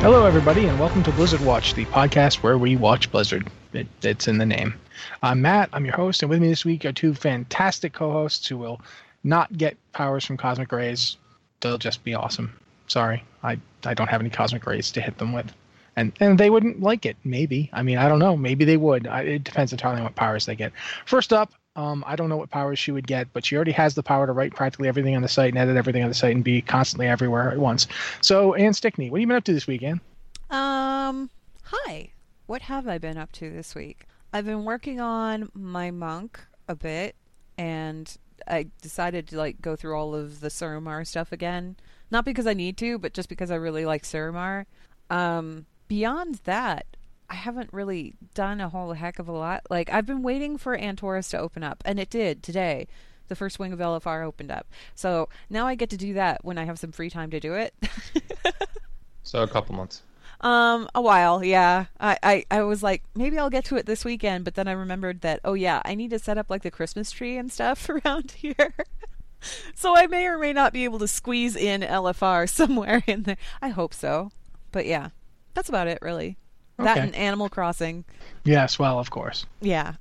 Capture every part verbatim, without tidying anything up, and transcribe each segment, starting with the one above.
Hello, everybody, and welcome to Blizzard Watch, the podcast where we watch Blizzard. It, it's in the name. I'm Matt. I'm your host, and with me this week are two fantastic co-hosts who will not get powers from cosmic rays. They'll just be awesome. Sorry, I, I don't have any cosmic rays to hit them with. And and they wouldn't like it, maybe. I mean, I don't know. Maybe they would. I, it depends entirely on what powers they get. First up, um, I don't know what powers she would get, but she already has the power to write practically everything on the site and edit everything on the site and be constantly everywhere at once. So, Ann Stickney, what have you been up to this week, Ann? Um, hi. What have I been up to this week? I've been working on my monk a bit, and I decided to like go through all of the Suramar stuff again. Not because I need to, but just because I really like Suramar. Um... Beyond that, I haven't really done a whole heck of a lot. Like, I've been waiting for Antorus to open up, and it did today. The first wing of L F R opened up. So now I get to do that when I have some free time to do it. So a couple months. Um, a while, yeah. I, I, I was like, maybe I'll get to it this weekend, but then I remembered that, oh yeah, I need to set up like the Christmas tree and stuff around here. So I may or may not be able to squeeze in L F R somewhere in there. I hope so. But yeah. That's about it, really. Okay. That and Animal Crossing. Yes, well, of course. Yeah.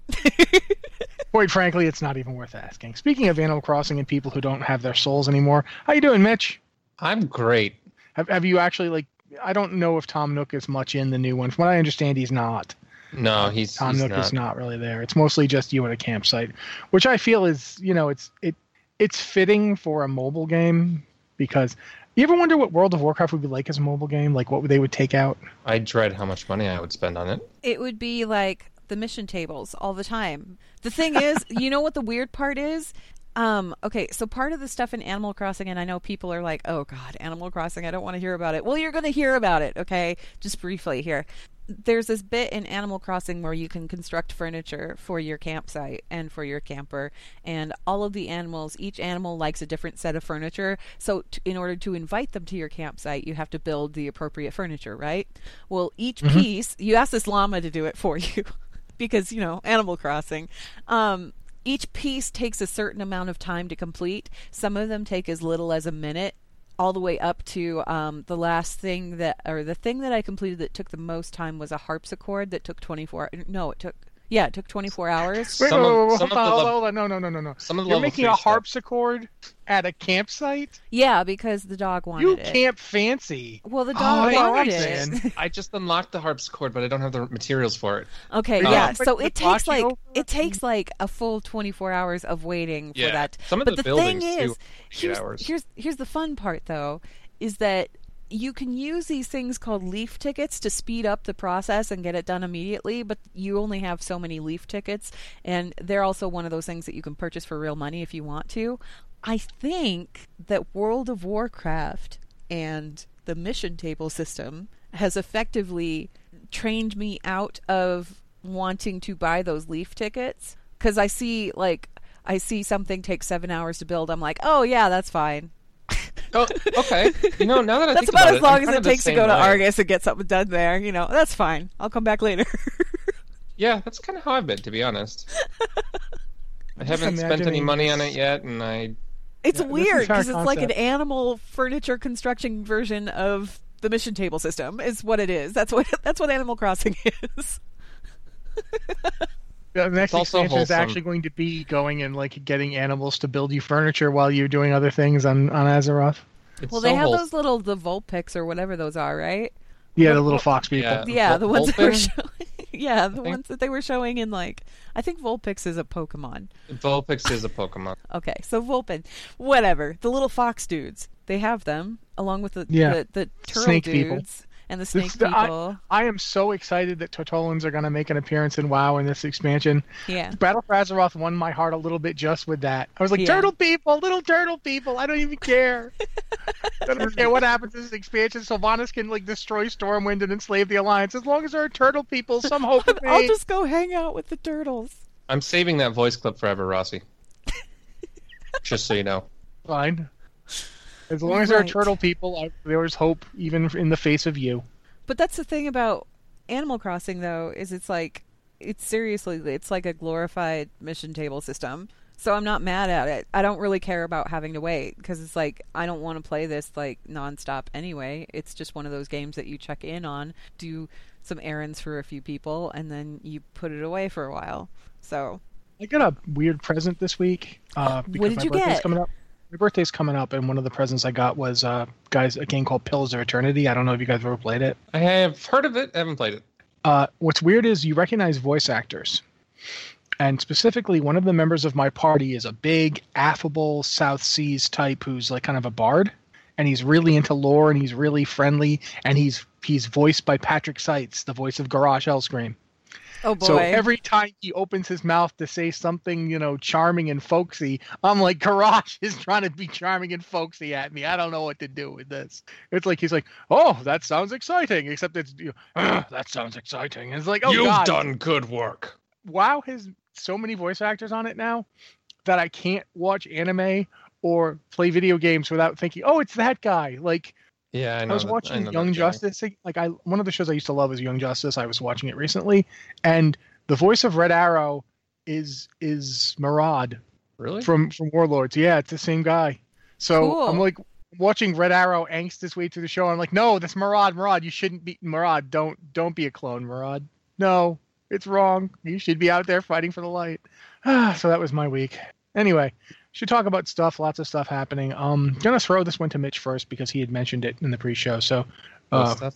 Boy, frankly, it's not even worth asking. Speaking of Animal Crossing and people who don't have their souls anymore, how you doing, Mitch? I'm great. Have, have you actually, like, I don't know if Tom Nook is much in the new one. From what I understand, he's not. No, he's Tom he's Nook not. is not really there. It's mostly just you at a campsite, which I feel is, you know, it's it it's fitting for a mobile game because... You ever wonder what World of Warcraft would be like as a mobile game? Like, what they would take out? I dread how much money I would spend on it. It would be like the mission tables all the time. The thing is, you know what the weird part is? Um, okay, so part of the stuff in Animal Crossing, and I know people are like, oh, God, Animal Crossing, I don't want to hear about it. Well, you're going to hear about it, okay? Just briefly here. There's this bit in Animal Crossing where you can construct furniture for your campsite and for your camper, and all of the animals, each animal likes a different set of furniture, so t- in order to invite them to your campsite, you have to build the appropriate furniture, right? Well, each mm-hmm. piece, you ask this llama to do it for you, because, you know, Animal Crossing, um, each piece takes a certain amount of time to complete. Some of them take as little as a minute, all the way up to um, the last thing that, or the thing that I completed that took the most time was a harpsichord that took twenty-four, no, it took, Yeah, it took twenty-four hours. Some of the level... No, no, no, no, no. Some of the You're making a harpsichord stuff. At a campsite? Yeah, because the dog wanted you it. You camp fancy. Well, the dog oh, wanted it. it. I just unlocked the harpsichord, but I don't have the materials for it. Okay, um, yeah. So it takes like over? it takes like a full twenty-four hours of waiting yeah. for that. Some of but the, the buildings thing is, here's, hours. here's here's the fun part though, is that you can use these things called leaf tickets to speed up the process and get it done immediately, but you only have so many leaf tickets, and they're also one of those things that you can purchase for real money if you want to. I think that World of Warcraft and the mission table system has effectively trained me out of wanting to buy those leaf tickets, because I see, like, I see something take seven hours to build. I'm like, oh, yeah, that's fine. Oh, okay. You know, now that I think about it, that's about as long as it takes to go to Argus and get something done there. You know, that's fine. I'll come back later. Yeah, that's kind of how I've been, to be honest. I haven't spent any money on it yet, and I. It's weird because it's like an animal furniture construction version of the mission table system. Is what it is. That's what that's what Animal Crossing is. The next expansion is actually going to be going and like getting animals to build you furniture while you're doing other things on, on Azeroth. It's well, so they have wholesome. Those little, the Vulpix or whatever those are, right? Yeah, the little fox people. Yeah, yeah the ones Vulpen? that were showing. Yeah, the ones that they were showing in like, I think Vulpix is a Pokemon. Vulpix is a Pokemon. Okay, so Vulpen, whatever. The little fox dudes, they have them along with the yeah. the, the turtle Snake dudes. People. And the snake this, people. I, I am so excited that Tortollans are going to make an appearance in WoW in this expansion. Yeah. Battle for Azeroth won my heart a little bit just with that. I was like, yeah. turtle people, little turtle people. I don't even care. I don't care what happens in this expansion. Sylvanas can like destroy Stormwind and enslave the Alliance. As long as there are turtle people, some hope for me. I'll just go hang out with the turtles. I'm saving that voice clip forever, Rossi. Just so you know. Fine. As long as there right. are turtle people, there's hope even in the face of you. But that's the thing about Animal Crossing, though, is it's like, it's seriously, it's like a glorified mission table system. So I'm not mad at it. I don't really care about having to wait because it's like, I don't want to play this like nonstop anyway. It's just one of those games that you check in on, do some errands for a few people, and then you put it away for a while. So I got a weird present this week. Uh, because what did my you birthday's get? Coming up. My birthday's coming up, and one of the presents I got was uh, guys a game called Pillars of Eternity. I don't know if you guys ever played it. I have heard of it. I haven't played it. Uh, what's weird is you recognize voice actors. And specifically, one of the members of my party is a big, affable South Seas type who's like kind of a bard. And he's really into lore, and he's really friendly. And he's he's voiced by Patrick Seitz, the voice of Garrosh Hellscream. Oh boy. So every time he opens his mouth to say something, you know, charming and folksy, I'm like, Garrosh is trying to be charming and folksy at me. I don't know what to do with this. It's like he's like, oh, that sounds exciting. Except it's, you know, that sounds exciting. And it's like, oh, you've God. done good work. WoW has so many voice actors on it now that I can't watch anime or play video games without thinking, oh, it's that guy. Like, yeah, I, know I was that, watching I Young Justice. Like, I one of the shows I used to love is Young Justice. I was watching it recently, and the voice of Red Arrow is is Murad, really from from Warlords. Yeah, it's the same guy. So cool. I'm like watching Red Arrow angst his way through the show. I'm like, no, that's Murad. Murad, you shouldn't be Murad. Don't don't be a clone, Murad. No, it's wrong. You should be out there fighting for the light. So that was my week. Anyway. Should talk about stuff, lots of stuff happening. Um, gonna throw this one to Mitch first because he had mentioned it in the pre-show. So uh, oh,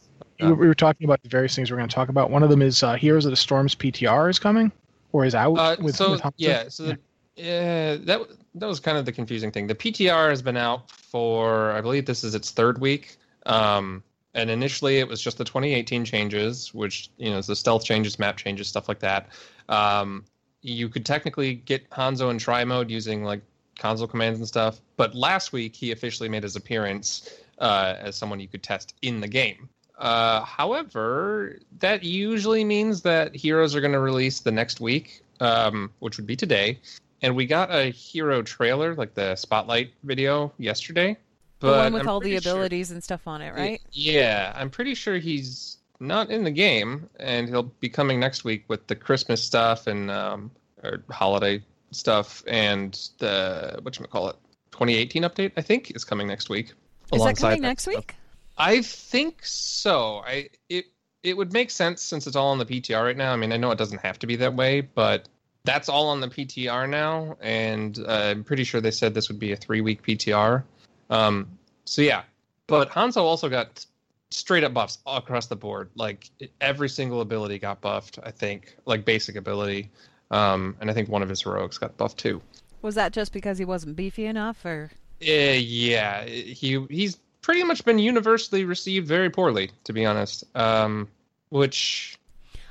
we, we were talking about the various things we're going to talk about. One of them is uh, Heroes of the Storm's P T R is coming or is out. Uh, with, so with yeah, so the, yeah, that that was kind of the confusing thing. The P T R has been out for, I believe this is its third week. Um, and initially it was just the twenty eighteen changes, which you know is the stealth changes, map changes, stuff like that. Um, you could technically get Hanzo in try mode using like console commands and stuff, but last week he officially made his appearance uh, as someone you could test in the game. Uh, however, that usually means that heroes are going to release the next week, um, which would be today, and we got a hero trailer, like the spotlight video yesterday. But the one with I'm all the abilities sure, and stuff on it, right? Yeah, I'm pretty sure he's not in the game, and he'll be coming next week with the Christmas stuff and um, or holiday stuff and the whatchamacallit twenty eighteen update I think is coming next week. Is that coming next week? I think so. I it it would make sense since it's all on the P T R right now. I mean, I know it doesn't have to be that way, but that's all on the P T R now, and uh, I'm pretty sure they said this would be a three-week P T R. Um, so, yeah. But Hanzo also got straight-up buffs all across the board. Like, every single ability got buffed, I think. Like, basic ability. Um, and I think one of his heroics got buffed, too. Was that just because he wasn't beefy enough, or...? Uh, yeah. He He's pretty much been universally received very poorly, to be honest. Um, which...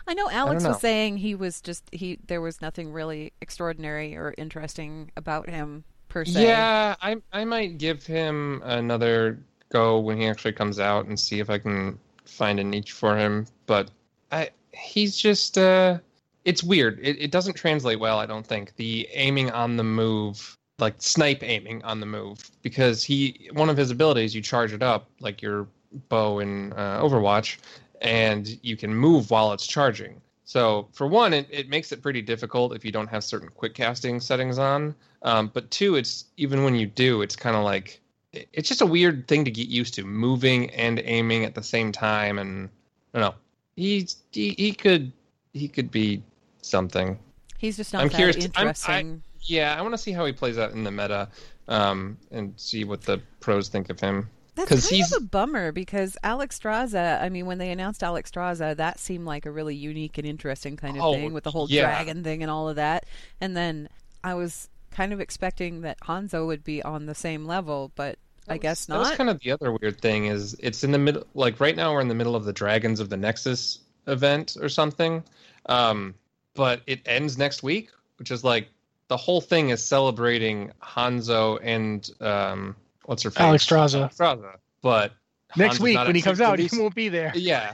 I know Alex I know. was saying he was just he. There was nothing really extraordinary or interesting about him per se. Yeah, I I might give him another go when he actually comes out and see if I can find a niche for him. But I he's just uh, it's weird. It it doesn't translate well. I don't think the aiming on the move, like snipe aiming on the move, because he one of his abilities you charge it up like your bow in uh, Overwatch. And you can move while it's charging. So, for one, it, it makes it pretty difficult if you don't have certain quick casting settings on. Um, but two, it's even when you do, it's kind of like... It's just a weird thing to get used to, moving and aiming at the same time. And, I don't know. He's, he, he could he could be something. He's just not I'm that curious interesting. To, I'm, I, yeah, I want to see how he plays out in the meta um, and see what the pros think of him. That's kind he's... of a bummer because Alexstrasza, I mean, when they announced Alexstrasza, that seemed like a really unique and interesting kind of oh, thing with the whole yeah. dragon thing and all of that. And then I was kind of expecting that Hanzo would be on the same level, but that I was, guess not. That's kind of the other weird thing is it's in the middle, like right now we're in the middle of the Dragons of the Nexus event or something, um, but it ends next week, which is like the whole thing is celebrating Hanzo and... Um, What's her face? Alexstrasza. But next Hanzo's week when he comes out, he won't be there. Yeah,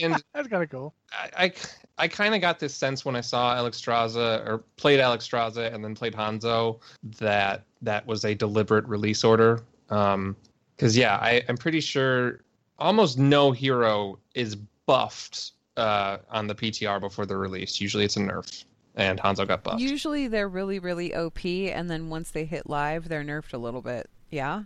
and that's kind of cool. I, I, I kind of got this sense when I saw Alexstrasza or played Alexstrasza and then played Hanzo that that was a deliberate release order. Because um, yeah, I, I'm pretty sure almost no hero is buffed uh, on the P T R before they're released. Usually it's a nerf. And Hanzo got buffed. Usually they're really, really O P, and then once they hit live, they're nerfed a little bit. Yeah?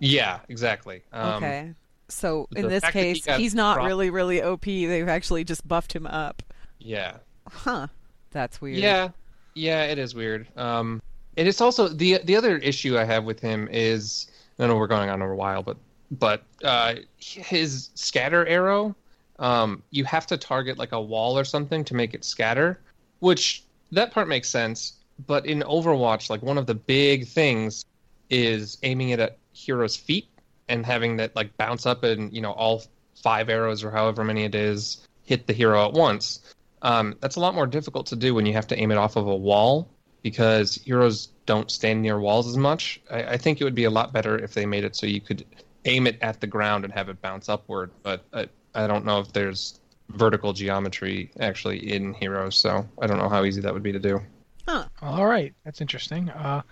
Yeah, exactly. Um, okay. So, in this case, he he's not prop- really, really O P. They've actually just buffed him up. Yeah. Huh. That's weird. Yeah. Yeah, it is weird. Um, and it's also... The the other issue I have with him is... I know we're going on over a while, but... But uh, his scatter arrow, um, you have to target, like, a wall or something to make it scatter. Which, that part makes sense, but in Overwatch, like, one of the big things is aiming it at heroes' feet and having that, like, bounce up and, you know, all five arrows or however many it is hit the hero at once. Um, that's a lot more difficult to do when you have to aim it off of a wall because heroes don't stand near walls as much. I, I think it would be a lot better if they made it so you could aim it at the ground and have it bounce upward, but I, I don't know if there's... vertical geometry actually in heroes, so I don't know how easy that would be to do. Huh. All right, that's interesting. Uh,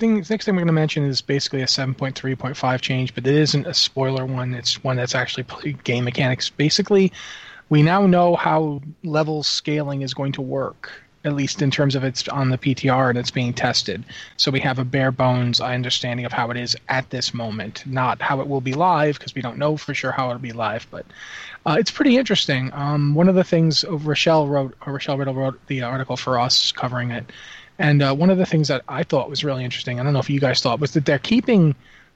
things, next thing we're going to mention is basically a seven point three point five change, but it isn't a spoiler one. It's one that's actually game mechanics. Basically, we now know how level scaling is going to work, at least in terms of it's on the P T R and it's being tested. So we have a bare bones understanding of how it is at this moment, not how it will be live, because we don't know for sure how it'll be live, but uh, it's pretty interesting. Um, one of the things Rochelle wrote, or Rochelle Riddle wrote the article for us covering it, and uh, one of the things that I thought was really interesting, I don't know if you guys thought, was that they're keeping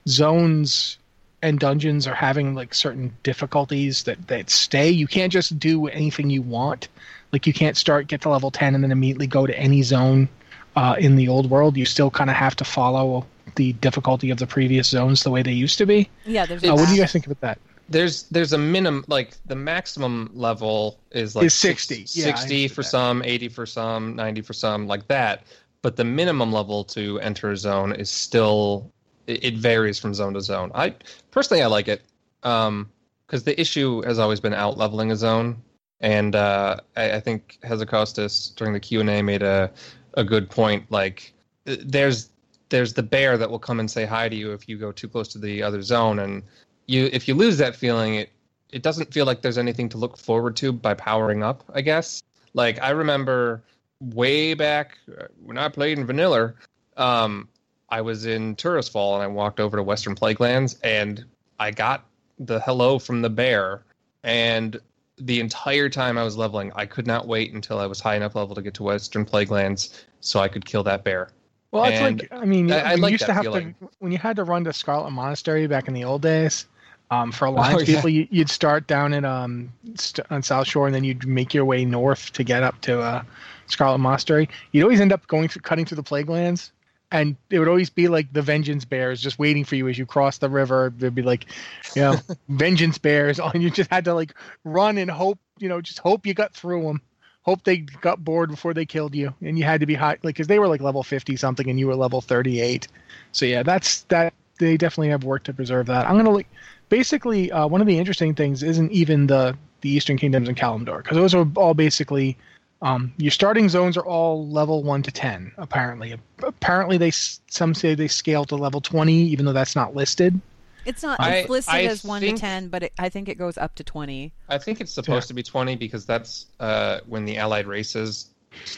zones and dungeons are having like certain difficulties that, that stay. You can't just do anything you want. Like, you can't start, get to level ten, and then immediately go to any zone uh, in the old world. You still kind of have to follow the difficulty of the previous zones the way they used to be. Yeah, there's uh, what do you guys think about that? There's there's a minimum, like, the maximum level is like... Is sixty. sixty, yeah, sixty for that. Some, eighty for some, ninety for some, like that. But the minimum level to enter a zone is still... It, it varies from zone to zone. I personally, I like it. Um, because the issue has always been out-leveling a zone. And uh, I, I think Hezekostas during the Q and A made a, a good point. Like, there's there's the bear that will come and say hi to you if you go too close to the other zone. And you if you lose that feeling, it, it doesn't feel like there's anything to look forward to by powering up, I guess. Like, I remember way back when I played in Vanilla, um, I was in Turrisfall and I walked over to Western Plaguelands and I got the hello from the bear. And... the entire time I was leveling, I could not wait until I was high enough level to get to Western Plaguelands so I could kill that bear. Well, it's and like, I mean, I, I you like used to have feeling. to, when you had to run to Scarlet Monastery back in the old days, um, for Alliance oh, yeah. people, you, you'd start down at, um, st- on South Shore, and then you'd make your way north to get up to uh, Scarlet Monastery. You'd always end up going through, cutting through the Plaguelands, and it would always be like the Vengeance Bears just waiting for you as you cross the river. There'd be like, you know, Vengeance Bears, and you just had to like run and hope, you know, just hope you got through them. Hope they got bored before they killed you, and you had to be high, like, because they were like level fifty something, and you were level thirty-eight. So yeah, that's that. They definitely have work to preserve that. I'm gonna like, basically uh, one of the interesting things isn't even the the Eastern Kingdoms and Kalimdor, because those are all basically um, your starting zones are all level one to ten. Apparently, apparently they some say they scale to level twenty, even though that's not listed. It's not it's listed I, I as one think, to ten, but it, I think it goes up to twenty. I think it's supposed yeah. to be twenty because that's uh, when the allied races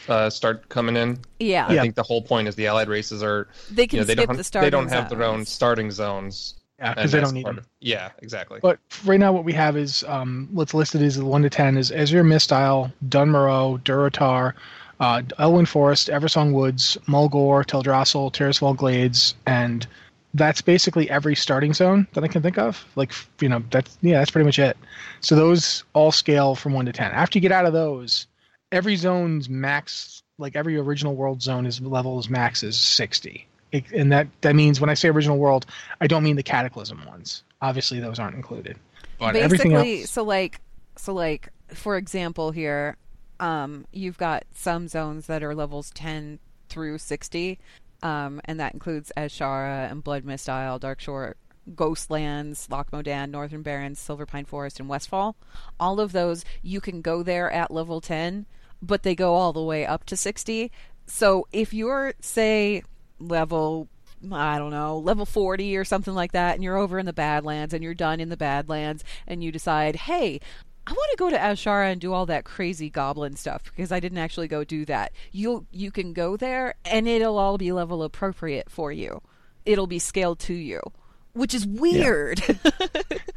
uh, start coming in. Yeah, I yeah. think the whole point is the allied races are they can you know, skip they don't, the starting. They don't have zones. Their own starting zones. Yeah, because they don't need them. Of, yeah, exactly. But right now, what we have is um, what's listed is one to ten is Ezreal Mistile, Dunmoreau, Durotar, uh, Elwyn Forest, Eversong Woods, Mulgore, Teldrassil, Terrasfall Glades, and. That's basically every starting zone that I can think of. Like, you know, that's, yeah, that's pretty much it. So those all scale from one to ten. After you get out of those, every zone's max, like every original world zone is level's max is sixty. It, and that, that means when I say original world, I don't mean the Cataclysm ones. Obviously those aren't included. But basically, everything else... so like, so like, for example here, um, you've got some zones that are levels ten through sixty. Um, and that includes Azshara and Blood Mist Isle, Darkshore, Ghostlands, Lochmodan, Northern Barrens, Silver Pine Forest, and Westfall. All of those, you can go there at level ten, but they go all the way up to sixty. So if you're, say, level, I don't know, level forty or something like that, and you're over in the Badlands, and you're done in the Badlands, and you decide, hey... I want to go to Azshara and do all that crazy goblin stuff because I didn't actually go do that. You you can go there and it'll all be level appropriate for you. It'll be scaled to you, which is weird. Yeah.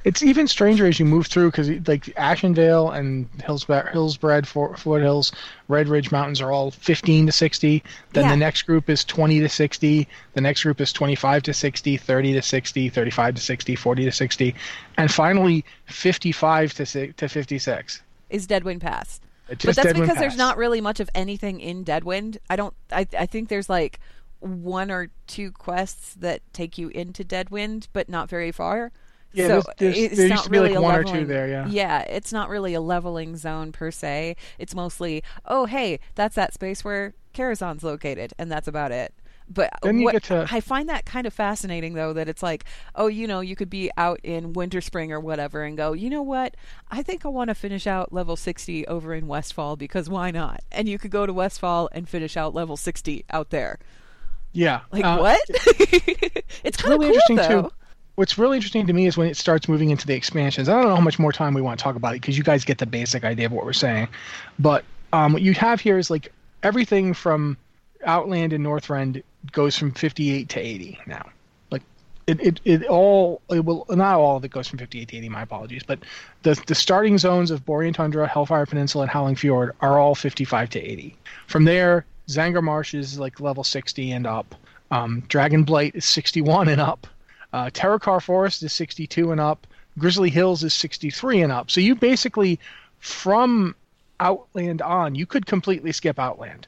It's even stranger as you move through because like Ashenvale and Hillsbred, Hillsbred Fort, Fort Hills, Red Ridge Mountains are all fifteen to sixty. Then yeah. the next group is twenty to sixty. The next group is twenty-five to sixty, thirty to sixty, thirty-five to sixty, forty to sixty, and finally fifty-five to to fifty-six is Deadwind Pass. But that's Deadwind because Pass. There's not really much of anything in Deadwind. I don't. I I think there's like. one or two quests that take you into Deadwind, but not very far. Yeah, so there's, there's, it's there used not to be really like one leveling, or two there, yeah. Yeah, it's not really a leveling zone per se. It's mostly, oh, hey, that's that space where Karazhan's located, and that's about it. But what, to... I find that kind of fascinating, though, that it's like, oh, you know, you could be out in Winterspring or whatever and go, you know what? I think I want to finish out level sixty over in Westfall because why not? And you could go to Westfall and finish out level sixty out there. Yeah. Like, uh, what? it's it's kind of really cool, interesting, though. Too. What's really interesting to me is when it starts moving into the expansions. I don't know how much more time we want to talk about it because you guys get the basic idea of what we're saying. But um, what you have here is, like, everything from Outland and Northrend goes from fifty-eight to eighty now. Like, it, it, it all – it will not all of it goes from fifty-eight to eighty, my apologies. But the, the starting zones of Borean Tundra, Hellfire Peninsula, and Howling Fjord are all fifty-five to eighty. From there – Zangar Marsh is like level sixty and up. Um, Dragon Blight is sixty-one and up. Uh, Terrakar Forest is sixty-two and up. Grizzly Hills is sixty-three and up. So you basically, from Outland on, you could completely skip Outland.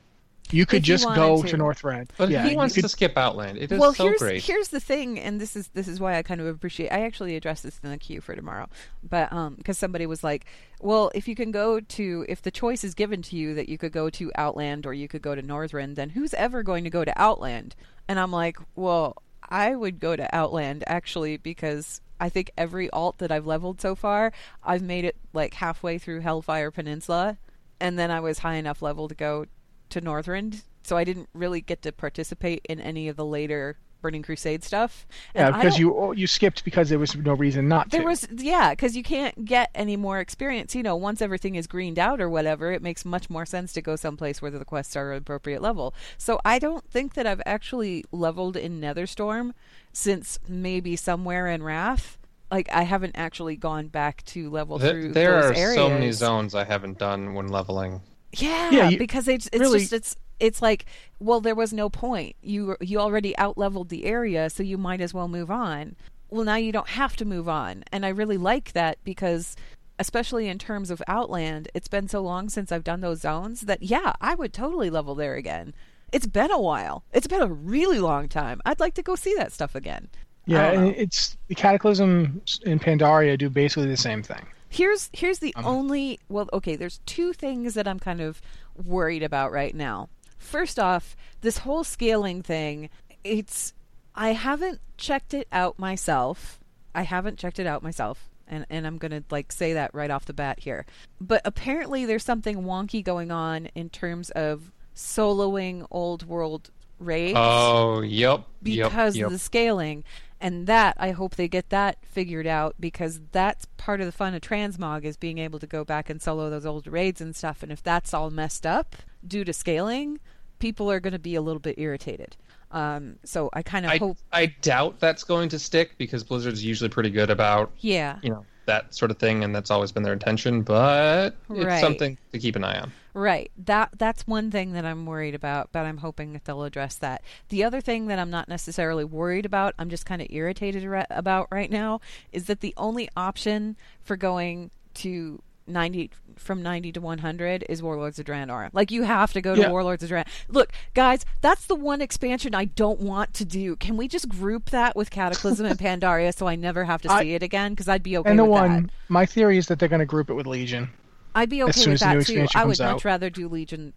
You could if just you go to, to Northrend. But yeah, he wants could... to skip Outland. It is well, so here's, great. Here's the thing, and this is this is why I kind of appreciate... I actually addressed this in the queue for tomorrow, but um, because somebody was like, well, if you can go to... If the choice is given to you that you could go to Outland or you could go to Northrend, then who's ever going to go to Outland? And I'm like, well, I would go to Outland, actually, because... I think every alt that I've leveled so far, I've made it like halfway through Hellfire Peninsula, and then I was high enough level to go... to Northrend, so I didn't really get to participate in any of the later Burning Crusade stuff. And yeah, because you you skipped because there was no reason not there to. There was, yeah, because you can't get any more experience. You know, once everything is greened out or whatever, it makes much more sense to go someplace where the quests are at an appropriate level. So I don't think that I've actually leveled in Netherstorm since maybe somewhere in Wrath. like I haven't actually gone back to level the, through there those are areas. So many zones I haven't done when leveling. Yeah, yeah you, because it's it's really... just it's it's like, well, there was no point. You you already out-leveled the area, so you might as well move on. Well, now you don't have to move on, and I really like that because, especially in terms of Outland, it's been so long since I've done those zones that yeah, I would totally level there again. It's been a while. It's been a really long time. I'd like to go see that stuff again. Yeah, and it's the Cataclysm and Pandaria do basically the same thing. Here's here's the um, only well, okay, there's two things that I'm kind of worried about right now. First off, this whole scaling thing, it's I haven't checked it out myself. I haven't checked it out myself. And and I'm going to like say that right off the bat here. But apparently there's something wonky going on in terms of soloing old world raids. Oh, yep. Because yep, yep. of the scaling. And that, I hope they get that figured out, because that's part of the fun of Transmog, is being able to go back and solo those old raids and stuff. And if that's all messed up due to scaling, people are going to be a little bit irritated. Um, so I kind of hope... I doubt that's going to stick, because Blizzard's usually pretty good about yeah. you know, that sort of thing, and that's always been their intention, but it's right. something to keep an eye on. Right. That That's one thing that I'm worried about, but I'm hoping that they'll address that. The other thing that I'm not necessarily worried about, I'm just kind of irritated re- about right now, is that the only option for going to ninety from ninety to one hundred is Warlords of Draenor. Like, you have to go to yeah. Warlords of Draenor. Look, guys, that's the one expansion I don't want to do. Can we just group that with Cataclysm and Pandaria so I never have to I, see it again? Because I'd be okay with that. And the one, that. my theory is that they're going to group it with Legion. I'd be okay with that too. I would out. much rather do Legion.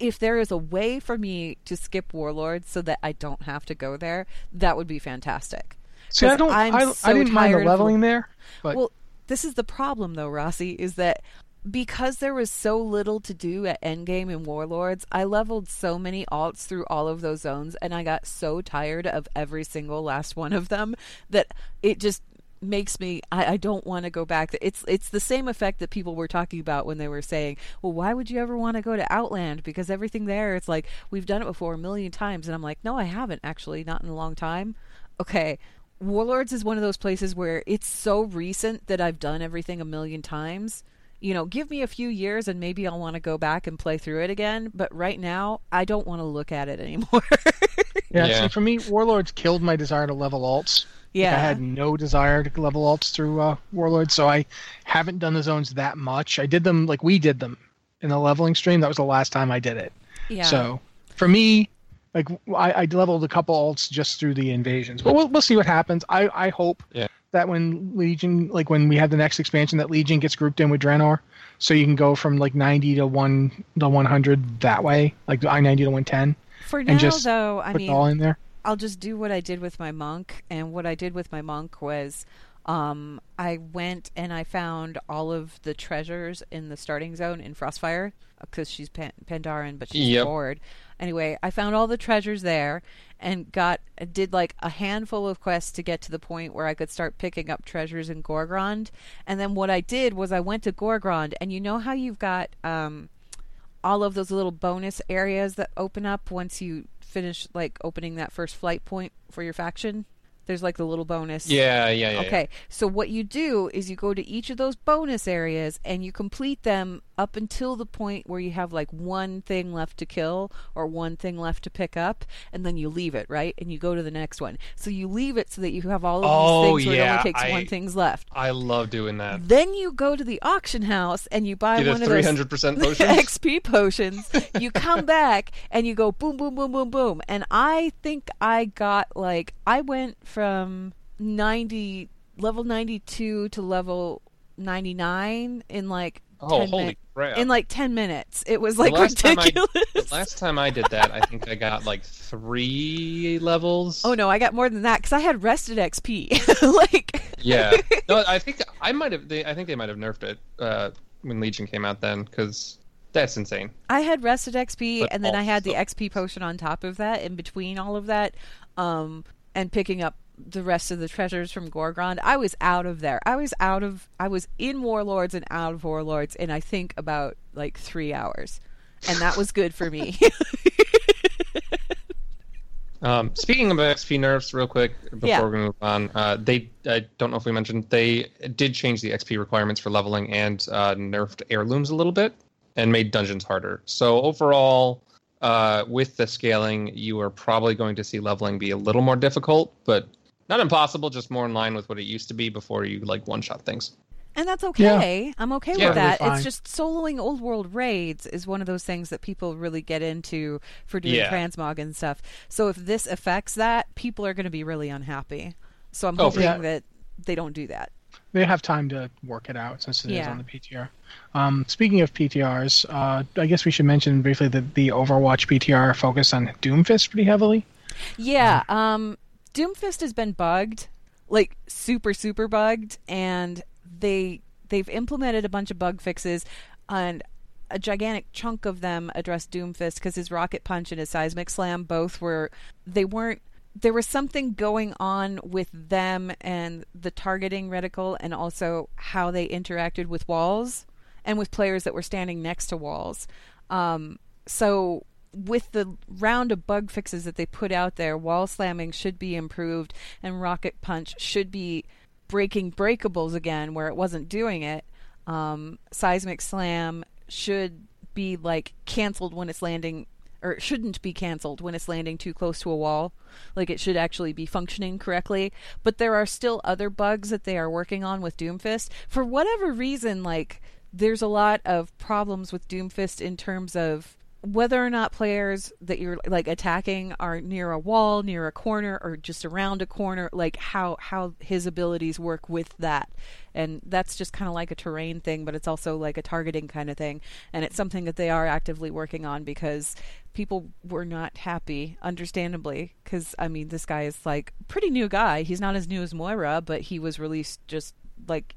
If there is a way for me to skip Warlords so that I don't have to go there, that would be fantastic. See, I don't. I'm I, so I didn't mind the leveling of, there. But... Well, this is the problem though, Rossi, is that because there was so little to do at Endgame and Warlords, I leveled so many alts through all of those zones, and I got so tired of every single last one of them that it just makes me I, I don't want to go back. It's it's the same effect that people were talking about when they were saying, well, why would you ever want to go to Outland? Because everything there, it's like, we've done it before a million times. And I'm like, no, I haven't actually, not in a long time. Okay. Warlords is one of those places where it's so recent that I've done everything a million times. You know, give me a few years and maybe I'll want to go back and play through it again. But right now, I don't want to look at it anymore. yeah, yeah. So for me, Warlords killed my desire to level alts. Yeah. Like, I had no desire to level alts through uh, Warlords, so I haven't done the zones that much. I did them, like we did them, in the leveling stream. That was the last time I did it. Yeah. So for me, like I, I leveled a couple alts just through the invasions. But we'll, we'll see what happens. I, I hope yeah. that when Legion, like when we have the next expansion, that Legion gets grouped in with Draenor, so you can go from like ninety to one to one hundred that way, like I ninety to one ten. For now, and just though, I put mean, it all in there. I'll just do what I did with my monk, and what I did with my monk was um, I went and I found all of the treasures in the starting zone in Frostfire, because she's Pan- Pandaren, but she's yep. bored. Anyway, I found all the treasures there and got did like a handful of quests to get to the point where I could start picking up treasures in Gorgrond. And then what I did was I went to Gorgrond, and you know how you've got um, all of those little bonus areas that open up once you finish like opening that first flight point for your faction? There's like the little bonus. Yeah, yeah, yeah. Okay. Yeah. So what you do is you go to each of those bonus areas and you complete them up until the point where you have like one thing left to kill or one thing left to pick up, and then you leave it, right? And you go to the next one. So you leave it so that you have all of oh, these things where yeah. it only takes I, one thing's left. I love doing that. Then you go to the auction house and you buy Get one of those three hundred percent potions? X P potions. You come back and you go boom, boom, boom, boom, boom. And I think I got like, I went from ninety level ninety-two to level ninety-nine in like oh ten holy min- crap in like ten minutes. It was like the ridiculous. Time I, the last time I did that, I think I got like three levels. Oh no, I got more than that because I had rested X P. Like yeah, no, I think I might have. They, I think they might have nerfed it uh, when Legion came out then, because that's insane. I had rested X P, but and then I had the X P potion on top of that in between all of that, um, and picking up the rest of the treasures from Gorgrond. I was out of there. I was out of, I was in Warlords and out of Warlords in I think about like three hours. And that was good for me. Um, speaking of X P nerfs, real quick, before yeah. we move on, uh, they I don't know if we mentioned, they did change the X P requirements for leveling and uh, nerfed heirlooms a little bit and made dungeons harder. So overall, uh, with the scaling, you are probably going to see leveling be a little more difficult, but not impossible, just more in line with what it used to be before you like one-shot things. And that's okay. Yeah. I'm okay yeah, with that. Really it's just soloing old world raids is one of those things that people really get into for doing yeah. transmog and stuff. So if this affects that, people are going to be really unhappy. So I'm oh, hoping yeah. that they don't do that. They have time to work it out since it yeah. is on the P T R. Um, speaking of P T Rs, uh, I guess we should mention briefly that the Overwatch P T R focused on Doomfist pretty heavily. Yeah. Um, um, Doomfist has been bugged, like super, super bugged, and They, they've implemented a bunch of bug fixes, and a gigantic chunk of them address Doomfist because his Rocket Punch and his Seismic Slam both were, they weren't, there was something going on with them and the targeting reticle and also how they interacted with walls and with players that were standing next to walls. Um, so with the round of bug fixes that they put out there, wall slamming should be improved and Rocket Punch should be breaking breakables again where it wasn't doing it. Um, Seismic Slam should be like canceled when it's landing, or it shouldn't be canceled when it's landing too close to a wall. Like it should actually be functioning correctly. But there are still other bugs that they are working on with Doomfist. For whatever reason, like there's a lot of problems with Doomfist in terms of whether or not players that you're like attacking are near a wall, near a corner, or just around a corner, like how, how his abilities work with that. And that's just kind of like a terrain thing, but it's also like a targeting kind of thing. And it's something that they are actively working on because people were not happy, understandably, because, I mean, this guy is like pretty new guy. He's not as new as Moira, but he was released just like,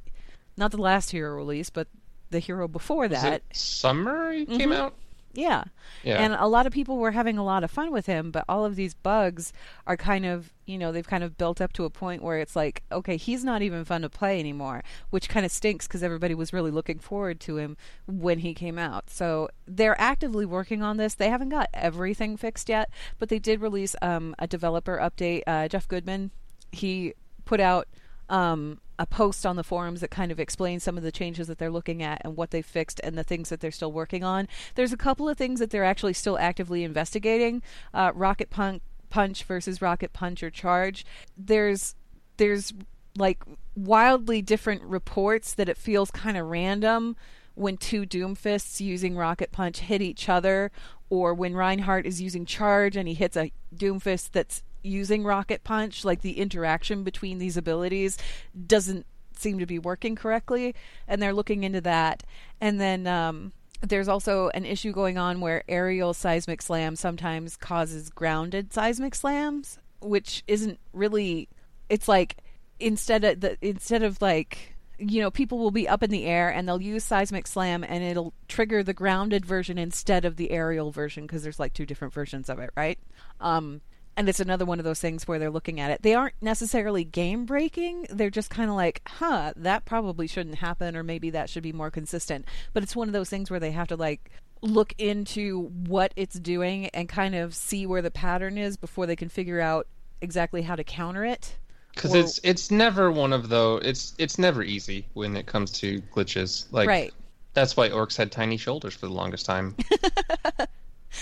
not the last hero release, but the hero before that. Was it summer he mm-hmm. came out? Yeah. yeah. And a lot of people were having a lot of fun with him, but all of these bugs are kind of, you know, they've kind of built up to a point where it's like, okay, he's not even fun to play anymore, which kind of stinks because everybody was really looking forward to him when he came out. So they're actively working on this. They haven't got everything fixed yet, but they did release um, a developer update. Uh, Jeff Goodman, he put out um, a post on the forums that kind of explains some of the changes that they're looking at and what they fixed and the things that they're still working on. There's a couple of things that they're actually still actively investigating. Uh, Rocket Pun- Punch versus Rocket Punch or Charge. There's, there's like wildly different reports that it feels kind of random when two Doomfists using Rocket Punch hit each other, or when Reinhardt is using Charge and he hits a Doomfist that's using Rocket Punch, like the interaction between these abilities doesn't seem to be working correctly, and they're looking into that. And then um, there's also an issue going on where aerial Seismic Slam sometimes causes grounded Seismic Slams, which isn't really, it's like instead of the instead of like you know, people will be up in the air and they'll use Seismic Slam and it'll trigger the grounded version instead of the aerial version because there's like two different versions of it, right? Um, and it's another one of those things where they're looking at it. They aren't necessarily game breaking. They're just kind of like, huh, that probably shouldn't happen, or maybe that should be more consistent. But it's one of those things where they have to like look into what it's doing and kind of see where the pattern is before they can figure out exactly how to counter it. Because or... it's it's never one of those. It's it's never easy when it comes to glitches. Like right. That's why orcs had tiny shoulders for the longest time.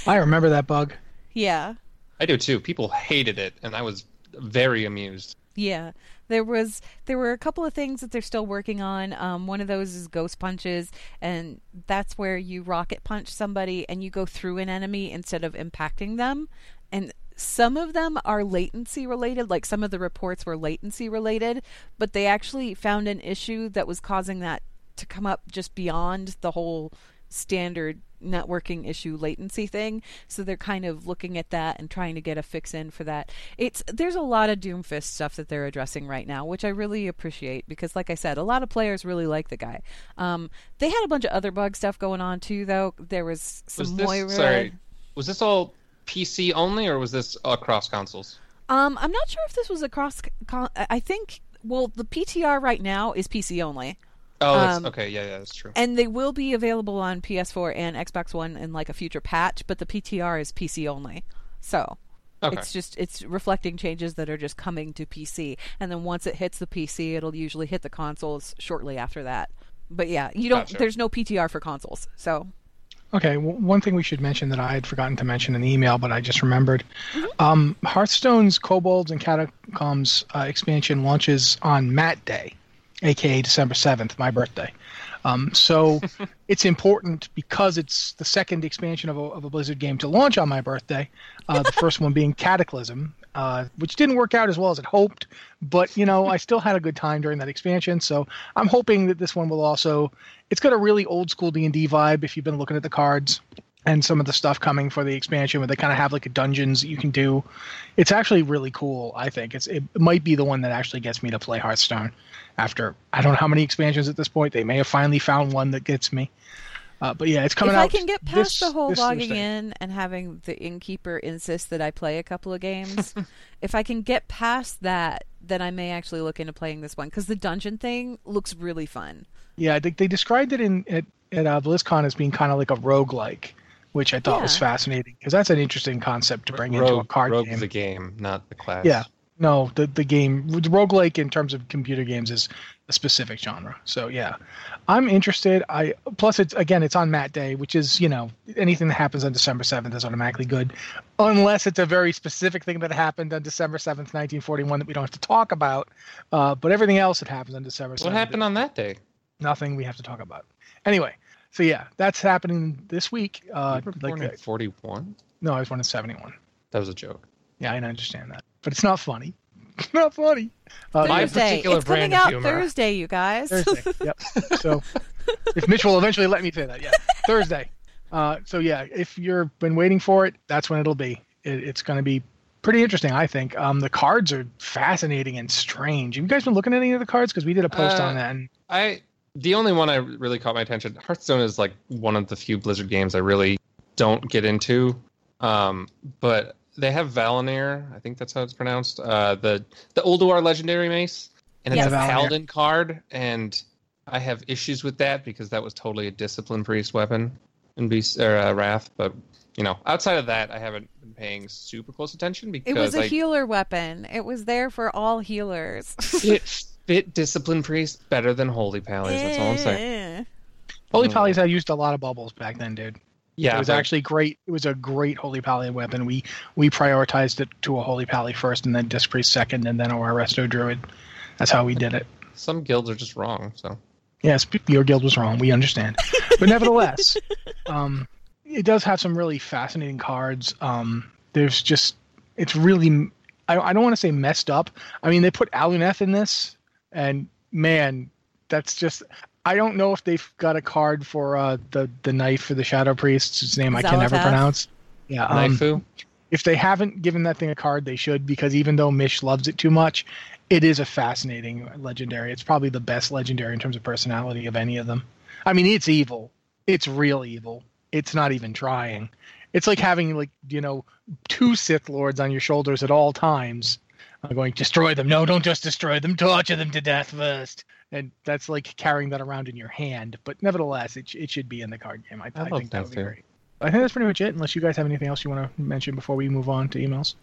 I remember that bug. Yeah. I do too. People hated it, and I was very amused. Yeah, there was there were a couple of things that they're still working on. Um, one of those is ghost punches, and that's where you rocket punch somebody and you go through an enemy instead of impacting them. And some of them are latency related, like some of the reports were latency related, but they actually found an issue that was causing that to come up just beyond the whole standard networking issue latency thing. So they're kind of looking at that and trying to get a fix in for that. It's there's a lot of Doomfist stuff that they're addressing right now, which I really appreciate because, like I said, a lot of players really like the guy. Um, they had a bunch of other bug stuff going on too, though. There was some was this, Moira. Sorry, was this all P C only, or was this across consoles? Um, I'm not sure if this was across. Con- I think well, the P T R right now is P C only. Oh, that's, um, okay, yeah, yeah, that's true. And they will be available on P S four and Xbox One in like a future patch, but the P T R is P C only. So Okay. It's just, it's reflecting changes that are just coming to P C. And then once it hits the P C, it'll usually hit the consoles shortly after that. But yeah, you don't, gotcha. There's no P T R for consoles, so. Okay, well, one thing we should mention that I had forgotten to mention in the email, but I just remembered. Mm-hmm. Um, Hearthstone's Kobolds and Catacombs uh, expansion launches on Mat Day, a k a. December seventh, my birthday. Um, so it's important because it's the second expansion of a, of a Blizzard game to launch on my birthday, uh, the first one being Cataclysm, uh, which didn't work out as well as it hoped. But, you know, I still had a good time during that expansion. So I'm hoping that this one will also – it's got a really old school D and D vibe if you've been looking at the cards and some of the stuff coming for the expansion where they kind of have like a dungeons that you can do. It's actually really cool, I think. It's It might be the one that actually gets me to play Hearthstone. After I don't know how many expansions at this point, they may have finally found one that gets me. Uh, but yeah, it's coming if out. If I can get past this, the whole logging in and having the innkeeper insist that I play a couple of games, if I can get past that, then I may actually look into playing this one because the dungeon thing looks really fun. Yeah, they, they described it in at, at uh, BlizzCon as being kind of like a roguelike, which I thought yeah. was fascinating because that's an interesting concept to bring rogue, into a card rogue game. Rogue's a game, not the class. Yeah. No, the the game, the roguelike in terms of computer games is a specific genre. So yeah, I'm interested. I plus it's again it's on Mat Day, which is you know anything that happens on December seventh is automatically good, unless it's a very specific thing that happened on December seventh, nineteen forty-one that we don't have to talk about. Uh, but everything else that happens on December seventh. What happened on that day? Nothing we have to talk about. Anyway, so yeah, that's happening this week. Uh, you were born like, in forty-one? No, I was born in seventy-one. That was a joke. Yeah, I understand that. But it's not funny. It's not funny. Uh, my particular it's brand coming out humor. Thursday, you guys. Thursday, yep. So if Mitch will eventually let me say that, yeah. Thursday. Uh, so, yeah, if you've been waiting for it, that's when it'll be. It, it's going to be pretty interesting, I think. Um, the cards are fascinating and strange. Have you guys been looking at any of the cards? Because we did a post uh, on that. And... I The only one I really caught my attention, Hearthstone is like one of the few Blizzard games I really don't get into. Um, but... They have Valinor, I think that's how it's pronounced, uh, the the Ulduar Legendary Mace, and it's yes. a Paladin card, and I have issues with that because that was totally a Discipline Priest weapon in Beast, or, uh, Wrath, but, you know, outside of that, I haven't been paying super close attention because... It was a I, healer weapon. It was there for all healers. It fit Discipline Priest better than Holy Pallies, that's all I'm saying. Holy mm. Pallies, I used a lot of bubbles back then, dude. Yeah, it was but, actually great. It was a great Holy Pally weapon. We we prioritized it to a Holy Pally first, and then Disc Priest second, and then our Resto Druid. That's how we did it. Some guilds are just wrong. So yes, your guild was wrong. We understand, but nevertheless, um, it does have some really fascinating cards. Um, there's just it's really I, I don't want to say messed up. I mean, they put Aluneth in this, and man, that's just. I don't know if they've got a card for uh, the, the knife for the Shadow Priest, whose name Zalath. I can never pronounce. Yeah, um, Knifeu. If they haven't given that thing a card, they should, because even though Mish loves it too much, it is a fascinating legendary. It's probably the best legendary in terms of personality of any of them. I mean, it's evil. It's real evil. It's not even trying. It's like having, like you know, two Sith Lords on your shoulders at all times. I'm going, destroy them. No, don't just destroy them. Torture them to death first. And that's like carrying that around in your hand. But nevertheless, it it should be in the card game. I, I, I think that would be great. I think that's pretty much it, unless you guys have anything else you want to mention before we move on to emails.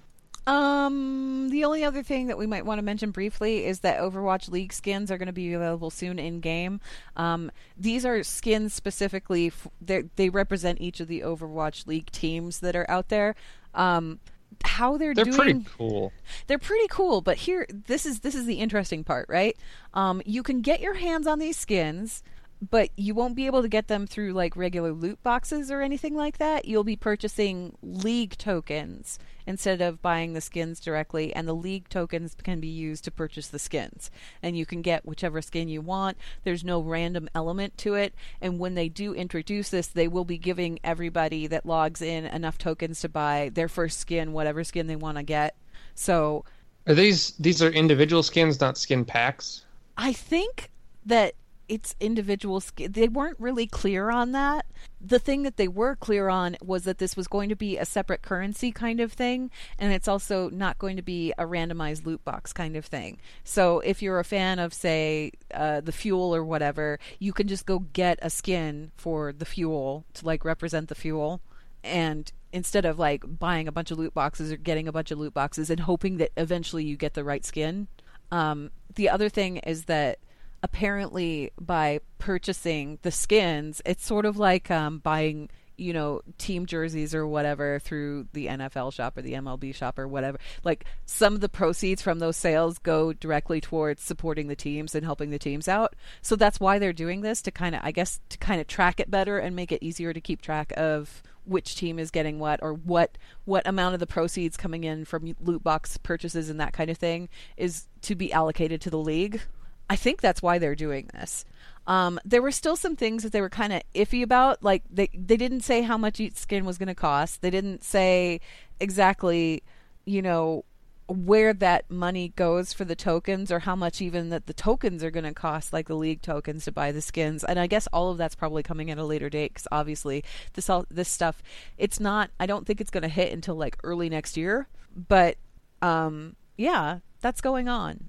Um, the only other thing that we might want to mention briefly is that Overwatch League skins are going to be available soon in-game. Um, these are skins specifically, f- they represent each of the Overwatch League teams that are out there. Um... How they're, they're doing? They're pretty cool. They're pretty cool, but here, this is this is the interesting part, right? Um, you can get your hands on these skins, but you won't be able to get them through like regular loot boxes or anything like that. You'll be purchasing league tokens instead of buying the skins directly, and the league tokens can be used to purchase the skins. And you can get whichever skin you want. There's no random element to it. And when they do introduce this, they will be giving everybody that logs in enough tokens to buy their first skin, whatever skin they want to get. So, are these these are individual skins, not skin packs? I think that it's individual skin. They weren't really clear on that. The thing that they were clear on was that this was going to be a separate currency kind of thing, and it's also not going to be a randomized loot box kind of thing. So if you're a fan of, say, uh, the fuel or whatever, you can just go get a skin for the fuel to, like, represent the fuel, And instead of like buying a bunch of loot boxes or getting a bunch of loot boxes and hoping that eventually you get the right skin. Um, the other thing is that apparently by purchasing the skins, it's sort of like um, buying, you know, team jerseys or whatever through the N F L shop or the M L B shop or whatever. Like some of the proceeds from those sales go directly towards supporting the teams and helping the teams out. So that's why they're doing this, to kind of, I guess, to kind of track it better and make it easier to keep track of which team is getting what, or what what amount of the proceeds coming in from loot box purchases and that kind of thing is to be allocated to the league. I think that's why they're doing this. Um, there were still some things that they were kind of iffy about. Like they, they didn't say how much each skin was going to cost. They didn't say exactly, you know, where that money goes for the tokens, or how much even that the tokens are going to cost, like the league tokens to buy the skins. And I guess all of that's probably coming at a later date, because obviously this all, this stuff, it's not, I don't think it's going to hit until like early next year. But um, yeah, that's going on.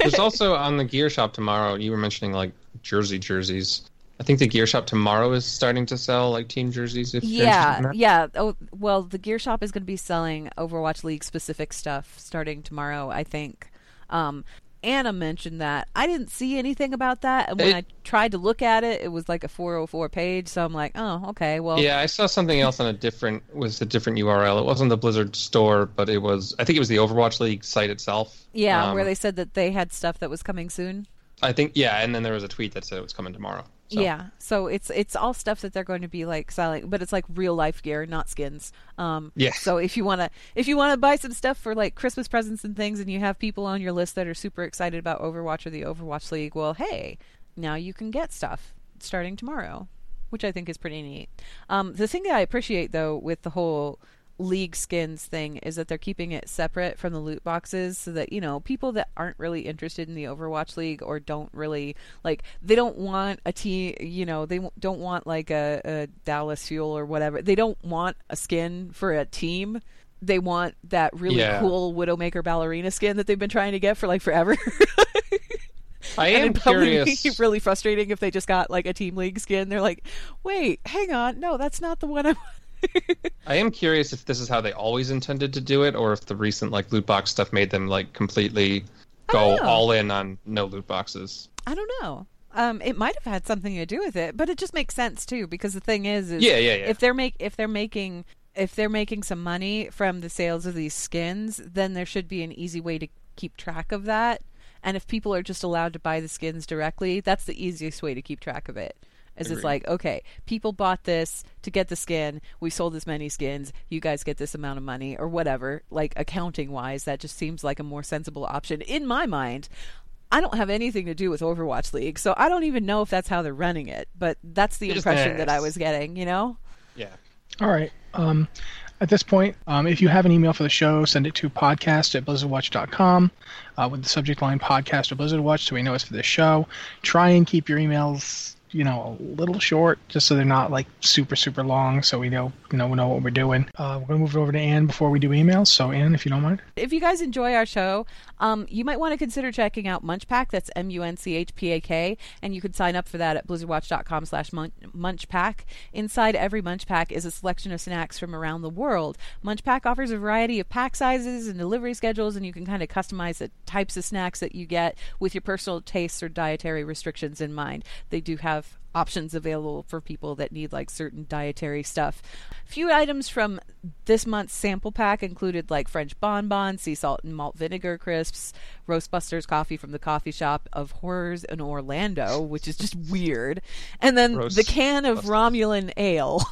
There's also on the gear shop tomorrow, you were mentioning like jersey jerseys. I think the gear shop tomorrow is starting to sell like team jerseys. If yeah, yeah. Oh, well, the gear shop is going to be selling Overwatch League specific stuff starting tomorrow, I think. Um, Anna mentioned that. I didn't see anything about that. And when it, I tried to look at it, it was like a four oh four page. So I'm like, oh, okay. Well, yeah, I saw something else on a different, was a different U R L. It wasn't the Blizzard store, but it was, I think it was the Overwatch League site itself. Yeah, um, where they said that they had stuff that was coming soon. I think, yeah, and then there was a tweet that said it was coming tomorrow. So. Yeah, so it's it's all stuff that they're going to be like selling, but it's like real life gear, not skins. Um, yeah. So if you wanna if you wanna buy some stuff for like Christmas presents and things, and you have people on your list that are super excited about Overwatch or the Overwatch League, well, hey, now you can get stuff starting tomorrow, which I think is pretty neat. Um, the thing that I appreciate though with the whole league skins thing is that they're keeping it separate from the loot boxes, so that, you know, people that aren't really interested in the Overwatch League, or don't really like, they don't want a team, you know, they don't want like a, a Dallas Fuel or whatever, they don't want a skin for a team, they want that really yeah. cool Widowmaker ballerina skin that they've been trying to get for like forever. I am and curious. It's really frustrating if they just got like a team league skin, they're like, wait, hang on, no, that's not the one I want. I am curious if this is how they always intended to do it, or if the recent like loot box stuff made them like completely go all in on no loot boxes. I don't know. Um, it might have had something to do with it, but it just makes sense too, because the thing is, is yeah, yeah, yeah. if they're make if they're making if they're making some money from the sales of these skins, then there should be an easy way to keep track of that. And if people are just allowed to buy the skins directly, that's the easiest way to keep track of it. Is it's like, okay, people bought this to get the skin, we sold as many skins, you guys get this amount of money or whatever. Like accounting wise, that just seems like a more sensible option in my mind. I don't have anything to do with Overwatch League, so I don't even know if that's how they're running it, but that's the Business. impression that I was getting, you know? Yeah. All right. Um, at this point, um, if you have an email for the show, send it to podcast at blizzard watch dot com uh, with the subject line podcast or Blizzard Watch, so we know it's for this show. Try and keep your emails, you know, a little short, just so they're not like super, super long, so we know, you know, we know what we're doing. Uh, we're going to move it over to Ann before we do emails. So Ann, if you don't mind. If you guys enjoy our show, um, you might want to consider checking out Munchpack. That's M U N C H P A K. And you can sign up for that at blizzard watch dot com slash Munchpack. Inside every Munchpack is a selection of snacks from around the world. Munchpack offers a variety of pack sizes and delivery schedules, and you can kind of customize the types of snacks that you get with your personal tastes or dietary restrictions in mind. They do have options available for people that need like certain dietary stuff. A few items from this month's sample pack included like French bonbons, sea salt and malt vinegar crisps, Roast Busters coffee from the coffee shop of horrors in Orlando, which is just weird, and then Roast the can of Busters. Romulan ale,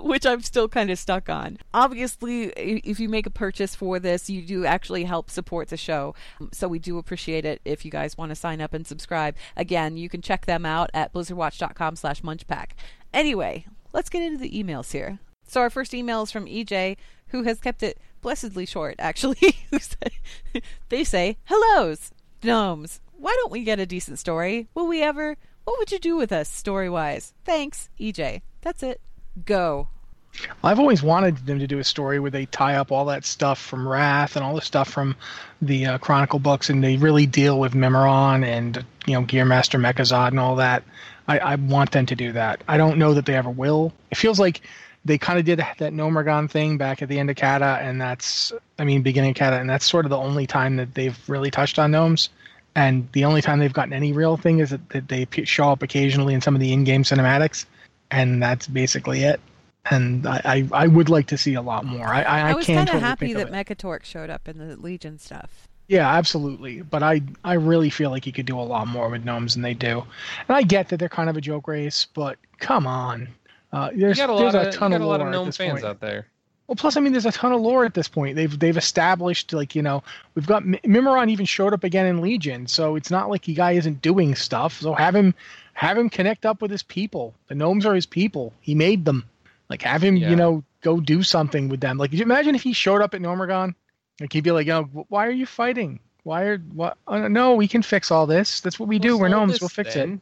which I'm still kind of stuck on. Obviously, if you make a purchase for this, you do actually help support the show, so we do appreciate it if you guys want to sign up and subscribe. Again, you can check them out at blizzard watch dot com slash munchpack. Anyway, let's get into the emails here. So our first email is from E J, who has kept it blessedly short, actually. They say, hellos, gnomes. Why don't we get a decent story? Will we ever? What would you do with us story-wise? Thanks, E J. That's it. Go. I've always wanted them to do a story where they tie up all that stuff from Wrath and all the stuff from the uh, Chronicle books, and they really deal with Memoron and, you know, Gearmaster Mechazod and all that. I, I want them to do that. I don't know that they ever will. It feels like They kind of did that Gnomorgon thing back at the end of Cata, and that's, I mean, beginning of Cata, and that's sort of the only time that they've really touched on gnomes. And the only time they've gotten any real thing is that, that they show up occasionally in some of the in-game cinematics, and that's basically it. And I, I, I would like to see a lot more. I, I, I was kind of totally happy that Mechatork showed up in the Legion stuff. Yeah, absolutely. But I, I really feel like you could do a lot more with gnomes than they do. And I get that they're kind of a joke race, but come on. Uh, there's you got a lot there's a ton of, you got a lot of gnome fans point. out there. Well, plus, I mean, there's a ton of lore at this point. They've they've established, like, you know, we've got Mimiron even showed up again in Legion, so it's not like the guy isn't doing stuff. So have him have him connect up with his people. The gnomes are his people. He made them. Like, have him, yeah. you know, go do something with them. Like, could you imagine if he showed up at Gnomorgon? Like, he'd be like, "Yo, why are you fighting? Why are what? Oh, no, we can fix all this. That's what we we'll do. We're gnomes. We'll fix then.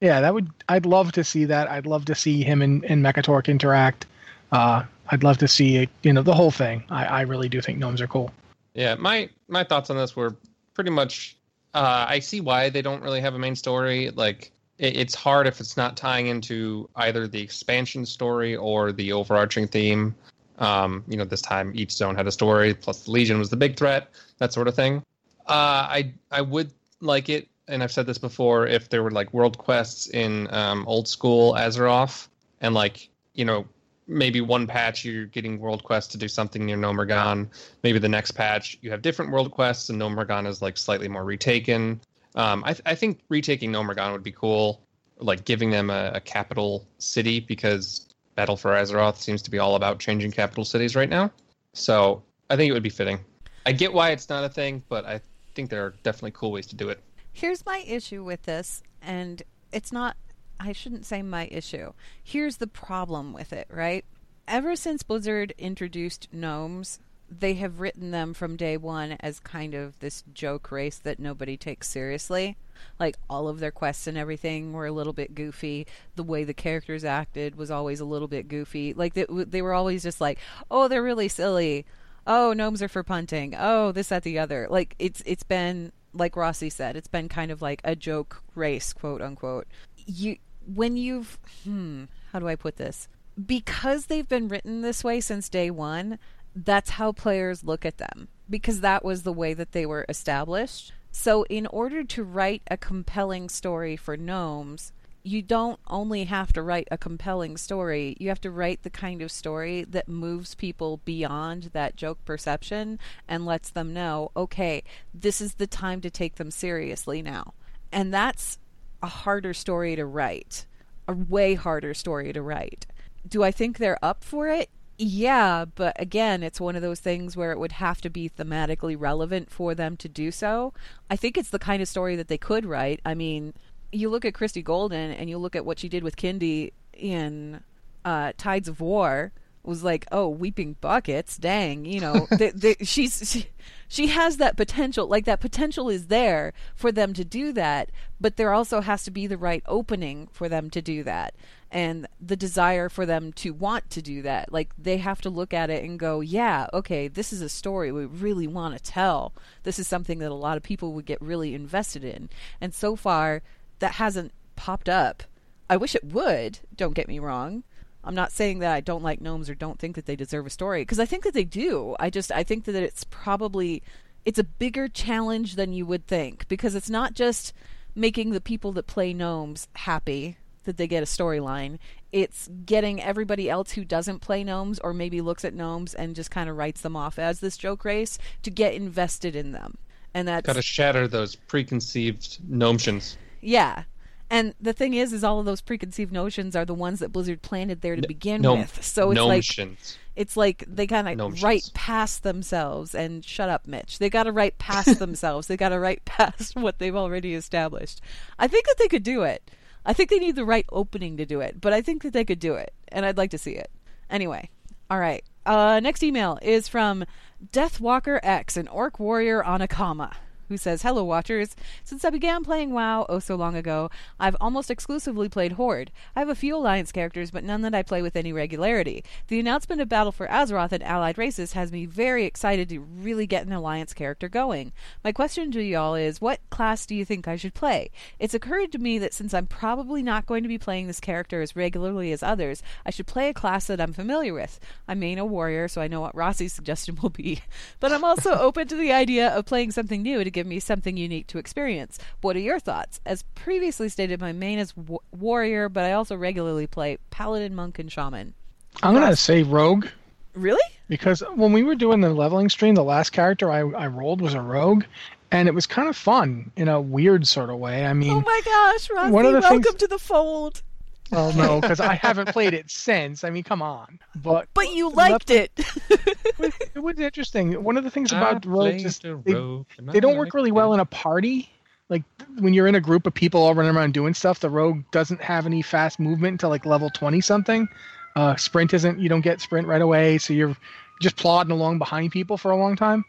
it." Yeah, that would. I'd love to see that. I'd love to see him and, and Mechatork interact. Uh, I'd love to see it, you know, the whole thing. I, I really do think gnomes are cool. Yeah, my my thoughts on this were pretty much. Uh, I see why they don't really have a main story. Like, it, it's hard if it's not tying into either the expansion story or the overarching theme. Um, you know, this time each zone had a story. Plus, the Legion was the big threat. That sort of thing. Uh, I I would like it. And I've said this before, if there were, like, world quests in um, old-school Azeroth, and, like, you know, maybe one patch you're getting world quests to do something near Gnomorgon, maybe the next patch you have different world quests, and Gnomorgon is, like, slightly more retaken. Um, I, th- I think retaking Gnomorgon would be cool, like, giving them a, a capital city, because Battle for Azeroth seems to be all about changing capital cities right now. So I think it would be fitting. I get why it's not a thing, but I think there are definitely cool ways to do it. Here's my issue with this, and it's not, I shouldn't say my issue. Here's the problem with it, right? Ever since Blizzard introduced gnomes, they have written them from day one as kind of this joke race that nobody takes seriously. Like, all of their quests and everything were a little bit goofy. The way the characters acted was always a little bit goofy. Like, they, they were always just like, oh, they're really silly. Oh, gnomes are for punting. Oh, this, that, the other. Like, it's it's been... like Rossi said, it's been kind of like a joke race, quote unquote. You, when you've, hmm, how do I put this? Because they've been written this way since day one, that's how players look at them, because that was the way that they were established. So in order to write a compelling story for gnomes, you don't only have to write a compelling story, you have to write the kind of story that moves people beyond that joke perception and lets them know, okay, this is the time to take them seriously now. And that's a harder story to write, a way harder story to write. Do I think they're up for it? Yeah, but again, it's one of those things where it would have to be thematically relevant for them to do so. I think it's the kind of story that they could write. I mean... you look at Christy Golden and you look at what she did with Kindy in uh, Tides of War. It was like, oh, weeping buckets, dang, you know. they, they, she's she, she has that potential. Like, that potential is there for them to do that, but there also has to be the right opening for them to do that, and the desire for them to want to do that. Like, they have to look at it and go, yeah, okay, this is a story we really want to tell. This is something that a lot of people would get really invested in, and so far. That hasn't popped up. I wish it would, don't get me wrong. I'm not saying that I don't like gnomes or don't think that they deserve a story, because I think that they do. I just, I think that it's probably, it's a bigger challenge than you would think, because it's not just making the people that play gnomes happy that they get a storyline. It's getting everybody else who doesn't play gnomes or maybe looks at gnomes and just kind of writes them off as this joke race to get invested in them. And that's... got to shatter those preconceived notions. Yeah. And the thing is, is all of those preconceived notions are the ones that Blizzard planted there to begin no, with. So it's notions. like it's like they kind of write past themselves and shut up, Mitch. They got to write past themselves. They got to write past what they've already established. I think that they could do it. I think they need the right opening to do it, but I think that they could do it, and I'd like to see it. Anyway, all right. Uh, next email is from Deathwalker X, an orc warrior on a comma. who says, "Hello, Watchers. Since I began playing WoW oh so long ago, I've almost exclusively played Horde. I have a few Alliance characters, but none that I play with any regularity. The announcement of Battle for Azeroth and allied races has me very excited to really get an Alliance character going. My question to y'all is, what class do you think I should play? It's occurred to me that since I'm probably not going to be playing this character as regularly as others, I should play a class that I'm familiar with. I'm main a warrior, so I know what Rossi's suggestion will be. But I'm also open to the idea of playing something new to give me something unique to experience. What are your thoughts? As previously stated, my main is w- warrior, but I also regularly play paladin, monk, and shaman." I'm going to say rogue. Really? Because when we were doing the leveling stream, the last character I, I rolled was a rogue, and it was kind of fun in a weird sort of way. I mean, oh my gosh, Rossi, welcome things... to the fold. Well, no, because I haven't played it since. I mean, come on. But but you liked it. it, was, it was interesting. One of the things about rogues is the they, rogue they don't like work really it. well in a party. Like, when you're in a group of people all running around doing stuff, the rogue doesn't have any fast movement until, like, level twenty-something. Uh, sprint isn't... You don't get sprint right away, so you're just plodding along behind people for a long time.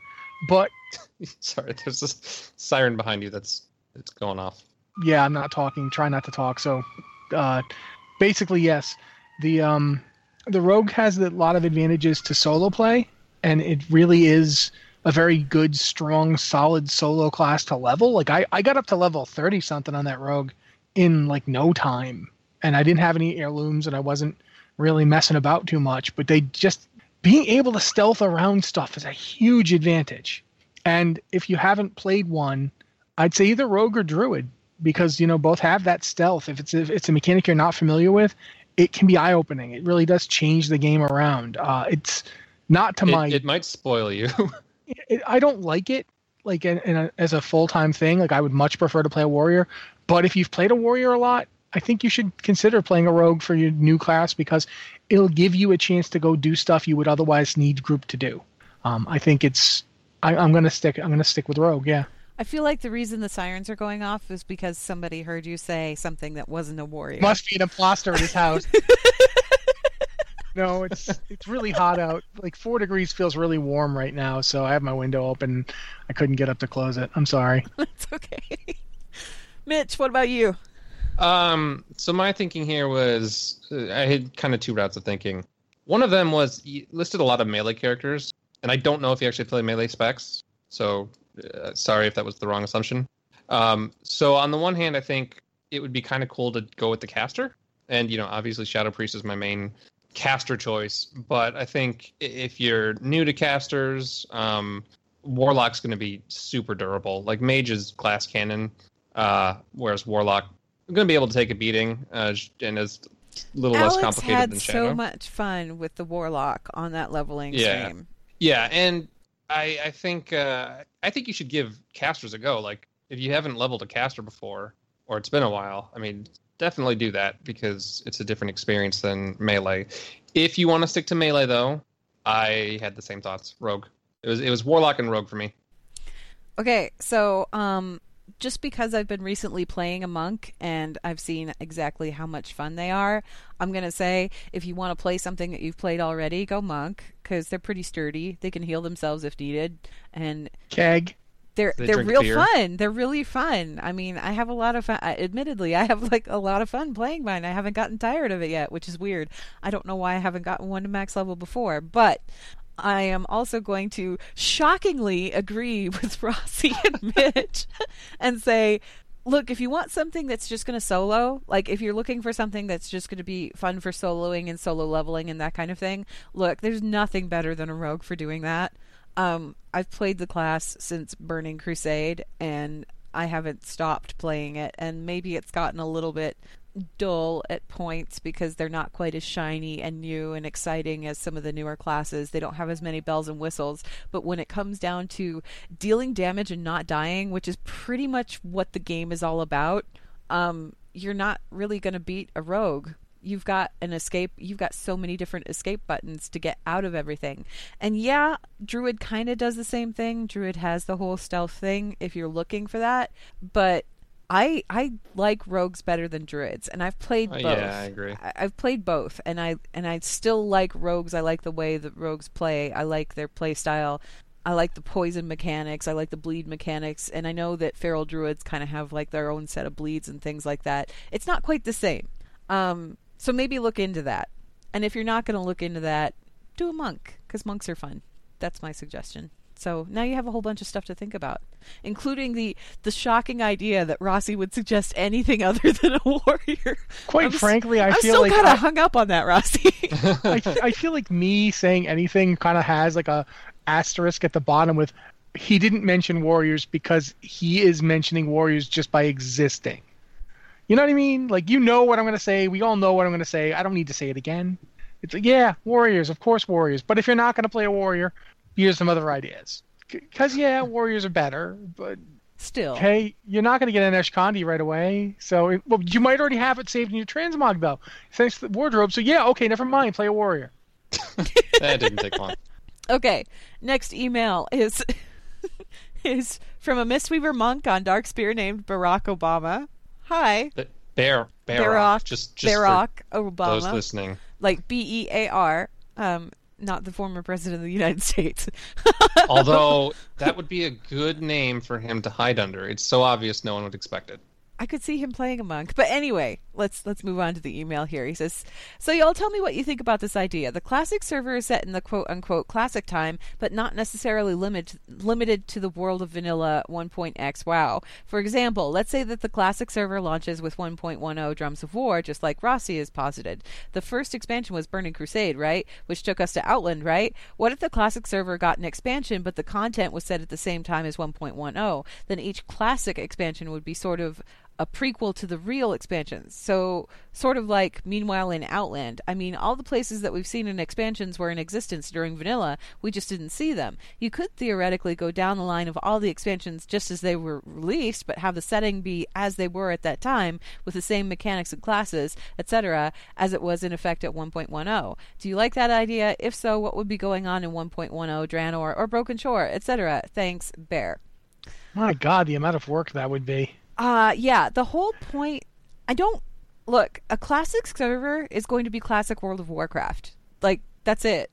But... Sorry, there's this siren behind you that's it's going off. Yeah, I'm not talking. Try not to talk, so... Uh, basically, yes. The um, the rogue has a lot of advantages to solo play, and it really is a very good, strong, solid solo class to level. Like, I, I got up to level thirty-something on that rogue in, like, no time, and I didn't have any heirlooms, and I wasn't really messing about too much, but they just... Being able to stealth around stuff is a huge advantage, and if you haven't played one, I'd say either rogue or druid, because, you know, both have that stealth. If it's if it's a mechanic you're not familiar with, it can be eye-opening. It really does change the game around. Uh, it's not to it, my... It might spoil you. it, I don't like it, like, in, in a, as a full-time thing. Like, I would much prefer to play a warrior. But if you've played a warrior a lot, I think you should consider playing a rogue for your new class, because it'll give you a chance to go do stuff you would otherwise need group to do. Um, I think it's... I, I'm going to stick. I'm going to stick with rogue, yeah. I feel like the reason the sirens are going off is because somebody heard you say something that wasn't a warrior. Must be an imposter in his house. No, it's it's really hot out. Like, four degrees feels really warm right now, so I have my window open. I couldn't get up to close it. I'm sorry. It's okay. Mitch, what about you? Um. So my thinking here was, uh, I had kind of two routes of thinking. One of them was, you listed a lot of melee characters, and I don't know if you actually play melee specs, so... Uh, sorry if that was the wrong assumption. Um, so on the one hand, I think it would be kind of cool to go with the caster. And, you know, obviously Shadow Priest is my main caster choice. But I think if you're new to casters, um, Warlock's going to be super durable. Like, Mage is glass cannon, uh, whereas Warlock is going to be able to take a beating uh, and is a little Alex less complicated than Shadow. Alex had so much fun with the Warlock on that leveling yeah. stream. Yeah, and... I, I think uh, I think you should give casters a go. Like, if you haven't leveled a caster before, or it's been a while, I mean, definitely do that, because it's a different experience than melee. If you want to stick to melee, though, I had the same thoughts. Rogue. It was it was Warlock and Rogue for me. Okay, so um, just because I've been recently playing a monk and I've seen exactly how much fun they are, I'm going to say, if you want to play something that you've played already, go monk, because they're pretty sturdy. They can heal themselves if needed. And Keg. They're, they they're real beer. fun. They're really fun. I mean, I have a lot of fun. I, admittedly, I have like a lot of fun playing mine. I haven't gotten tired of it yet, which is weird. I don't know why I haven't gotten one to max level before, but... I am also going to shockingly agree with Rossi and Mitch and say, look, if you want something that's just going to solo, like if you're looking for something that's just going to be fun for soloing and solo leveling and that kind of thing, look, there's nothing better than a rogue for doing that. Um, I've played the class since Burning Crusade, and I haven't stopped playing it, and maybe it's gotten a little bit... dull at points because they're not quite as shiny and new and exciting as some of the newer classes. They don't have as many bells and whistles, but when it comes down to dealing damage and not dying, which is pretty much what the game is all about, um, you're not really going to beat a rogue. You've got an escape. You've got so many different escape buttons to get out of everything. And yeah, Druid kind of does the same thing. Druid has the whole stealth thing if you're looking for that, but I, I like rogues better than druids, and I've played both. Uh, yeah, I agree. I, I've played both, and I and I still like rogues. I like the way that rogues play. I like their play style. I like the poison mechanics, I like the bleed mechanics, and I know that feral druids kind of have like their own set of bleeds and things like that. It's not quite the same. Um, so maybe look into that. And if you're not going to look into that, do a monk, because monks are fun. That's my suggestion. So now you have a whole bunch of stuff to think about, including the, the shocking idea that Rossi would suggest anything other than a warrior. Quite I'm frankly, I I'm feel like... I'm still kind of hung up on that, Rossi. I, I feel like me saying anything kind of has like a asterisk at the bottom with, he didn't mention warriors because he is mentioning warriors just by existing. You know what I mean? Like, you know what I'm going to say. We all know what I'm going to say. I don't need to say it again. It's like, yeah, warriors, of course warriors. But if you're not going to play a warrior... Here's some other ideas. Because, yeah, warriors are better, but... Still. Okay, you're not going to get an Eshkandi right away, so... It, well, you might already have it saved in your transmog, though, thanks to the wardrobe, so yeah, okay, never mind, play a warrior. That didn't take long. Okay, next email is is from a Mistweaver monk on Darkspear named Barack Obama. Hi. But Bear. Barack. Just, just Barack Obama. Those listening. Like B E A R. Um... Not the former president of the United States. Although, that would be a good name for him to hide under. It's so obvious no one would expect it. I could see him playing a monk. But anyway, let's let's move on to the email here. He says, so y'all tell me what you think about this idea. The classic server is set in the quote-unquote classic time, but not necessarily limit, limited to the world of vanilla one point x WoW. For example, let's say that the classic server launches with one point ten Drums of War, just like Rossi has posited. The first expansion was Burning Crusade, right? Which took us to Outland, right? What if the classic server got an expansion, but the content was set at the same time as one point ten? Then each classic expansion would be sort of... a prequel to the real expansions. So sort of like Meanwhile in Outland. I mean, all the places that we've seen in expansions were in existence during vanilla. We just didn't see them. You could theoretically go down the line of all the expansions just as they were released, but have the setting be as they were at that time with the same mechanics and classes, et cetera, as it was in effect at one point ten. Do you like that idea? If so, what would be going on in one point ten, Draenor, or Broken Shore, et cetera? Thanks, Bear. My God, the amount of work that would be. Uh, yeah, the whole point, I don't, look, a classic server is going to be classic World of Warcraft. Like, that's it.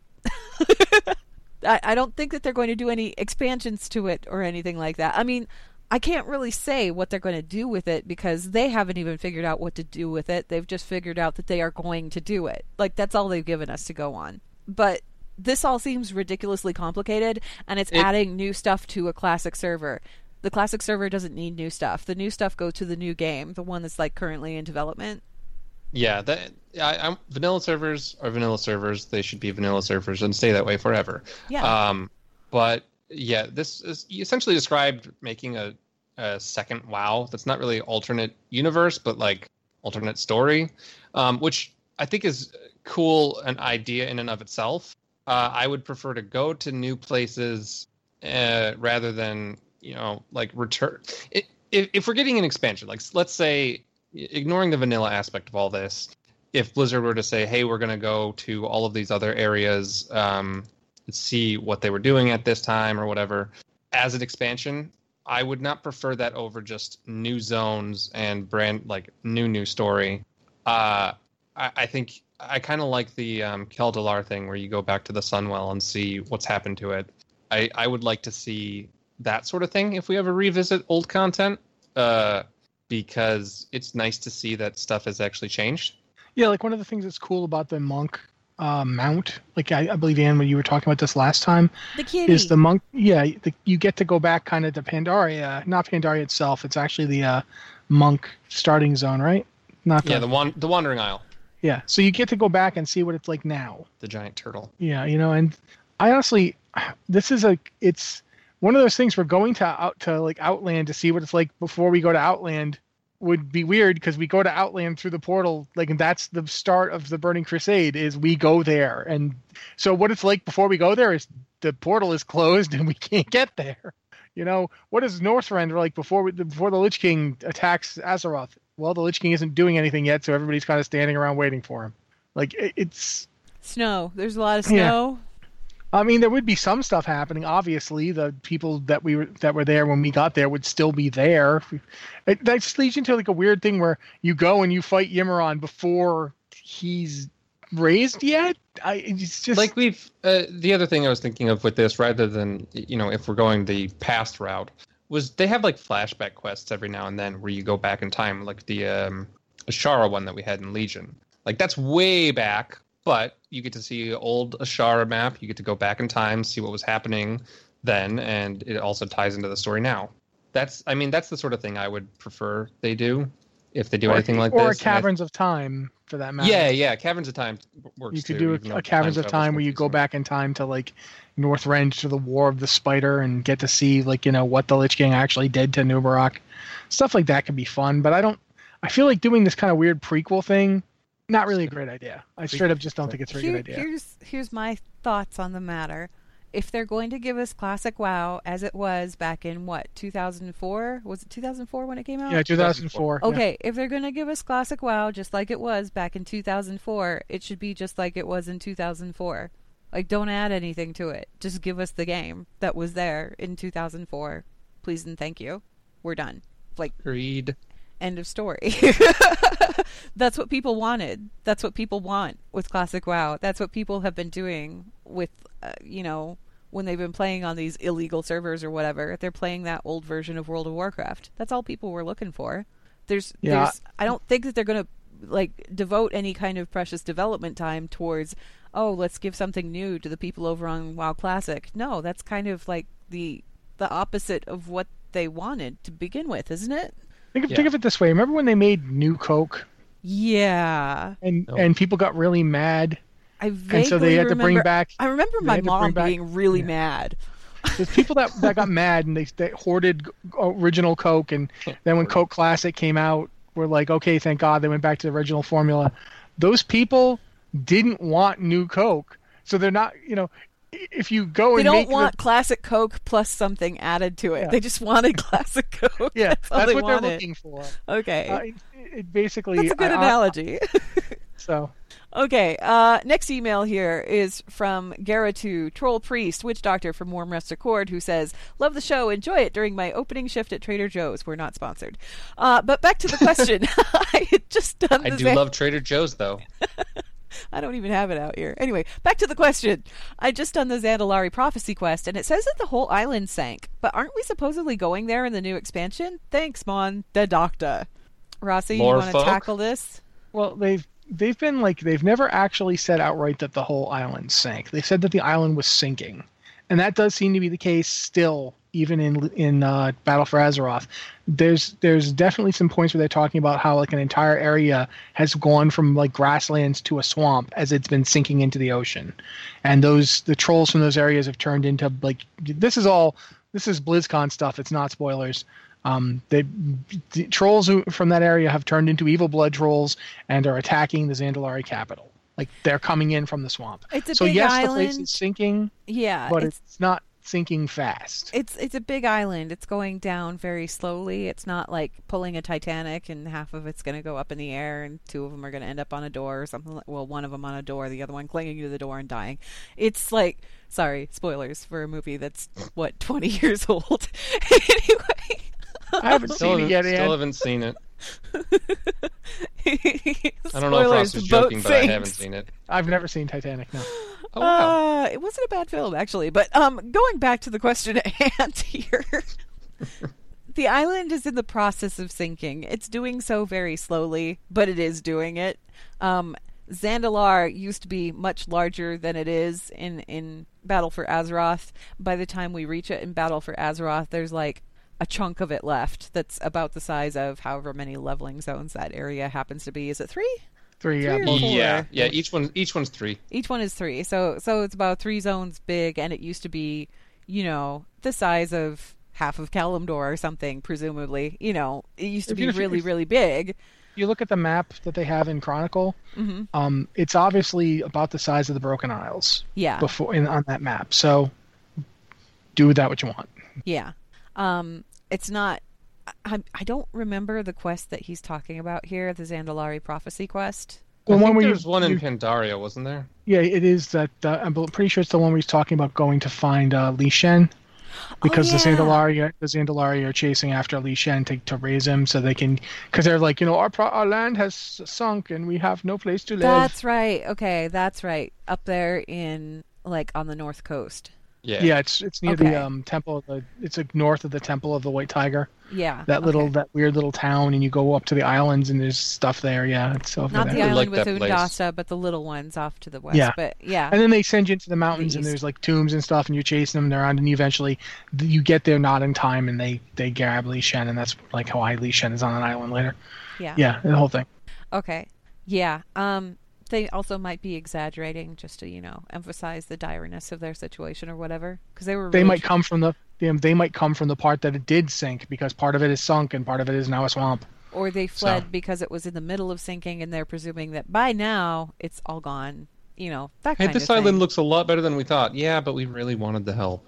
I, I don't think that they're going to do any expansions to it or anything like that. I mean, I can't really say what they're going to do with it because they haven't even figured out what to do with it. They've just figured out that they are going to do it. Like, that's all they've given us to go on. But this all seems ridiculously complicated, and it's it- adding new stuff to a classic server. The classic server doesn't need new stuff. The new stuff goes to the new game, the one that's like currently in development. Yeah, that I, I'm, vanilla servers are vanilla servers. They should be vanilla servers and stay that way forever. Yeah. Um, but yeah, this is you essentially described making a, a second WoW. That's not really alternate universe, but like alternate story, um, which I think is cool, an idea in and of itself. Uh, I would prefer to go to new places uh, rather than... You know, like return. It, if, if we're getting an expansion, like let's say, ignoring the vanilla aspect of all this, if Blizzard were to say, "Hey, we're going to go to all of these other areas, um, see what they were doing at this time or whatever," as an expansion, I would not prefer that over just new zones and brand like new new story. Uh, I, I think I kind of like the um, Keldalar thing where you go back to the Sunwell and see what's happened to it. I, I would like to see. That sort of thing if we ever revisit old content uh because it's nice to see that stuff has actually changed. Yeah, like one of the things that's cool about the monk uh mount, like I, I believe Anne when you were talking about this last time, the kitty is the monk. Yeah, the, you get to go back kind of to Pandaria, not Pandaria itself. It's actually the uh monk starting zone, right? Not the, yeah, the one, the Wandering Isle. Yeah, so you get to go back and see what it's like now. The giant turtle. Yeah, you know, and I honestly, this is a it's. One of those things we're going to out to like Outland to see what it's like before we go to Outland would be weird because we go to Outland through the portal. Like, and that's the start of the Burning Crusade is we go there. And so what it's like before we go there is the portal is closed and we can't get there. You know, what is Northrend like before we, before the Lich King attacks Azeroth? Well, the Lich King isn't doing anything yet, so everybody's kind of standing around waiting for him. Like it's snow. There's a lot of snow. Yeah. I mean, there would be some stuff happening. Obviously, the people that we were, that were there when we got there would still be there. It, that just leads into like a weird thing where you go and you fight Yimiron before he's raised yet. I it's just like we've uh, the other thing I was thinking of with this, rather than, you know, if we're going the past route, was they have like flashback quests every now and then where you go back in time, like the um, Azshara one that we had in Legion. Like that's way back, but you get to see old Azshara map. You get to go back in time, see what was happening then, and it also ties into the story now. That's, I mean, that's the sort of thing I would prefer they do, if they do or, anything like or this. Or Caverns th- of Time, for that matter. Yeah, yeah, Caverns of Time works. You could too, do a, a Caverns of Time where you go back in time to, like, Northrend, to the War of the Spider, and get to see, like, you know, what the Lich King actually did to Nubarak. Stuff like that could be fun, but I don't... I feel like doing this kind of weird prequel thing, not really a great idea. I straight up just don't think it's a Here, good idea. Here's, here's my thoughts on the matter. If they're going to give us classic WoW as it was back in, what, two thousand four? Was it two thousand four when it came out? Yeah, two thousand four. Okay, yeah. If they're going to give us classic WoW just like it was back in two thousand four, it should be just like it was in two thousand four. Like, don't add anything to it. Just give us the game that was there in two thousand four. Please and thank you. We're done. Like, Read. End of story. That's what people wanted. That's what people want with classic WoW. That's what people have been doing with, uh, you know... when they've been playing on these illegal servers or whatever, they're playing that old version of World of Warcraft. That's all people were looking for. There's, yeah. there's I don't think that they're going to like devote any kind of precious development time towards, oh, let's give something new to the people over on WoW Classic. No, that's kind of like the the opposite of what they wanted to begin with, isn't it? Think of, yeah. think of it this way. Remember when they made New Coke? Yeah. And oh. and people got really mad. I vaguely and so they had remember, to bring back. I remember my mom back, being really yeah. mad. There's people that, that got mad and they, they hoarded original Coke, and then when Coke Classic came out, we're like, okay, thank God they went back to the original formula. Those people didn't want new Coke, so they're not. You know, if you go they and they don't make want the... classic Coke plus something added to it. Yeah. They just wanted classic Coke. Yeah, that's, all that's they what wanted. They're looking for. Okay, uh, it, it basically that's a good I, analogy. I, I, so. Okay, uh, next email here is from Garatu, Troll Priest, Witch Doctor from Warm Rester Cord, who says, love the show, enjoy it during my opening shift at Trader Joe's. We're not sponsored. Uh, but back to the question. I had just done the I do same. love Trader Joe's, though. I don't even have it out here. Anyway, back to the question. I just done the Zandalari Prophecy quest, and it says that the whole island sank. But aren't we supposedly going there in the new expansion? Thanks, Mon, the Doctor. Rossi, More you want to tackle this? Well, they've... They've been like, they've never actually said outright that the whole island sank. They said that the island was sinking. And that does seem to be the case still, even in in uh, Battle for Azeroth. There's there's definitely some points where they're talking about how like an entire area has gone from like grasslands to a swamp as it's been sinking into the ocean. And those the trolls from those areas have turned into like, this is all, this is BlizzCon stuff. It's not spoilers. Um, they, the trolls who, from that area have turned into evil blood trolls and are attacking the Zandalari capital. Like, they're coming in from the swamp. It's a so big yes, island. The place is sinking, yeah, but it's, it's not sinking fast. It's it's a big island. It's going down very slowly. It's not like pulling a Titanic and half of it's going to go up in the air and two of them are going to end up on a door or something. Like, well, one of them on a door, the other one clinging to the door and dying. It's like, sorry, spoilers for a movie that's, what, twenty years old? Anyway... I haven't still seen it yet, Ann. Still haven't seen it. I don't know if Ross was joking, but I haven't seen it. I've never seen Titanic, no. Oh, wow. Uh, it wasn't a bad film, actually. But um, going back to the question at hand here, the island is in the process of sinking. It's doing so very slowly, but it is doing it. Um, Zandalar used to be much larger than it is in, in Battle for Azeroth. By the time we reach it in Battle for Azeroth, there's like a chunk of it left that's about the size of however many leveling zones that area happens to be. Is it three? Three, three yeah. Yeah, yeah. Each one, each one's three. Each one is three. So, so it's about three zones big, and it used to be, you know, the size of half of Kalimdor or something, presumably. You know, it used to be really, really big. You look at the map that they have in Chronicle. Mm-hmm. Um, it's obviously about the size of the Broken Isles. Yeah. Before in, on that map, so do with that what you want. Yeah. Um, it's not, I, I don't remember the quest that he's talking about here, the Zandalari Prophecy quest. Well, I think one where there was you, one in you, Pandaria, wasn't there? Yeah, it is that, uh, I'm pretty sure it's the one where he's talking about going to find uh, Li Shen. because oh, yeah. the Zandalari the Zandalari are chasing after Li Shen to, to raise him so they can, because they're like, you know, our our land has sunk and we have no place to live. That's right. Okay, that's right. Up there in like on the north coast. Yeah, yeah, it's it's near okay. the um, temple. Of the, it's like north of the Temple of the White Tiger. Yeah, that little okay. that weird little town, and you go up to the islands, and there's stuff there. Yeah, it's over not there. The I island like with Undasa, but the little ones off to the west. Yeah, but yeah. And then they send you into the mountains, the and there's like tombs and stuff, and you're chasing them around, and you eventually you get there not in time, and they they grab Li Shen, and that's like how Li Shen is on an island later. Yeah, yeah, the whole thing. Okay, yeah. Um. They also might be exaggerating just to, you know, emphasize the direness of their situation or whatever, because they were. They really might tr- come from the they might come from the part that it did sink, because part of it is sunk and part of it is now a swamp. Or they fled so. because it was in the middle of sinking, and they're presuming that by now it's all gone. You know, that hey, kind of thing. Hey, this island looks a lot better than we thought. Yeah, but we really wanted the help.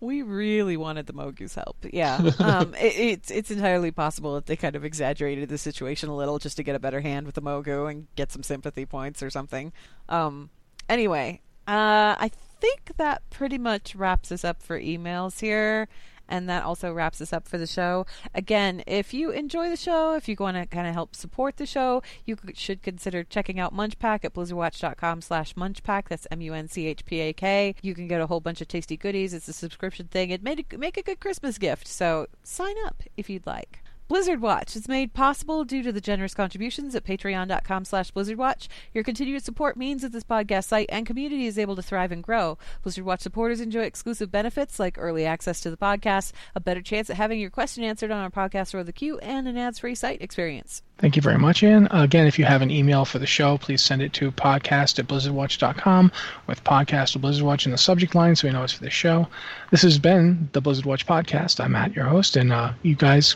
We really wanted the Mogu's help. Yeah, um, it, it's it's entirely possible that they kind of exaggerated the situation a little just to get a better hand with the Mogu and get some sympathy points or something. Um, anyway, uh, I think that pretty much wraps us up for emails here, and that also wraps us up for the show. Again, if you enjoy the show, if you want to kind of help support the show, you should consider checking out Munchpack at blizzard watch dot com slash munchpack. That's M U N C H P A K. You can get a whole bunch of tasty goodies. It's a subscription thing. It made a, make a good Christmas gift, so sign up if you'd like. Blizzard Watch is made possible due to the generous contributions at patreon dot com slash blizzard watch. Your continued support means that this podcast site and community is able to thrive and grow. Blizzard Watch supporters enjoy exclusive benefits like early access to the podcast, a better chance at having your question answered on our podcast or the queue, and an ads-free site experience. Thank you very much, Anne. Again, if you have an email for the show, please send it to podcast at blizzard watch dot com with podcast at Blizzard Watch in the subject line so we know it's for the show. This has been the Blizzard Watch podcast. I'm Matt, your host, and uh, you guys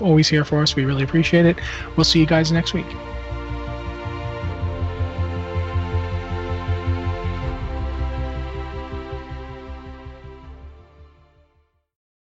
always here for us. We really appreciate it. We'll see you guys next week.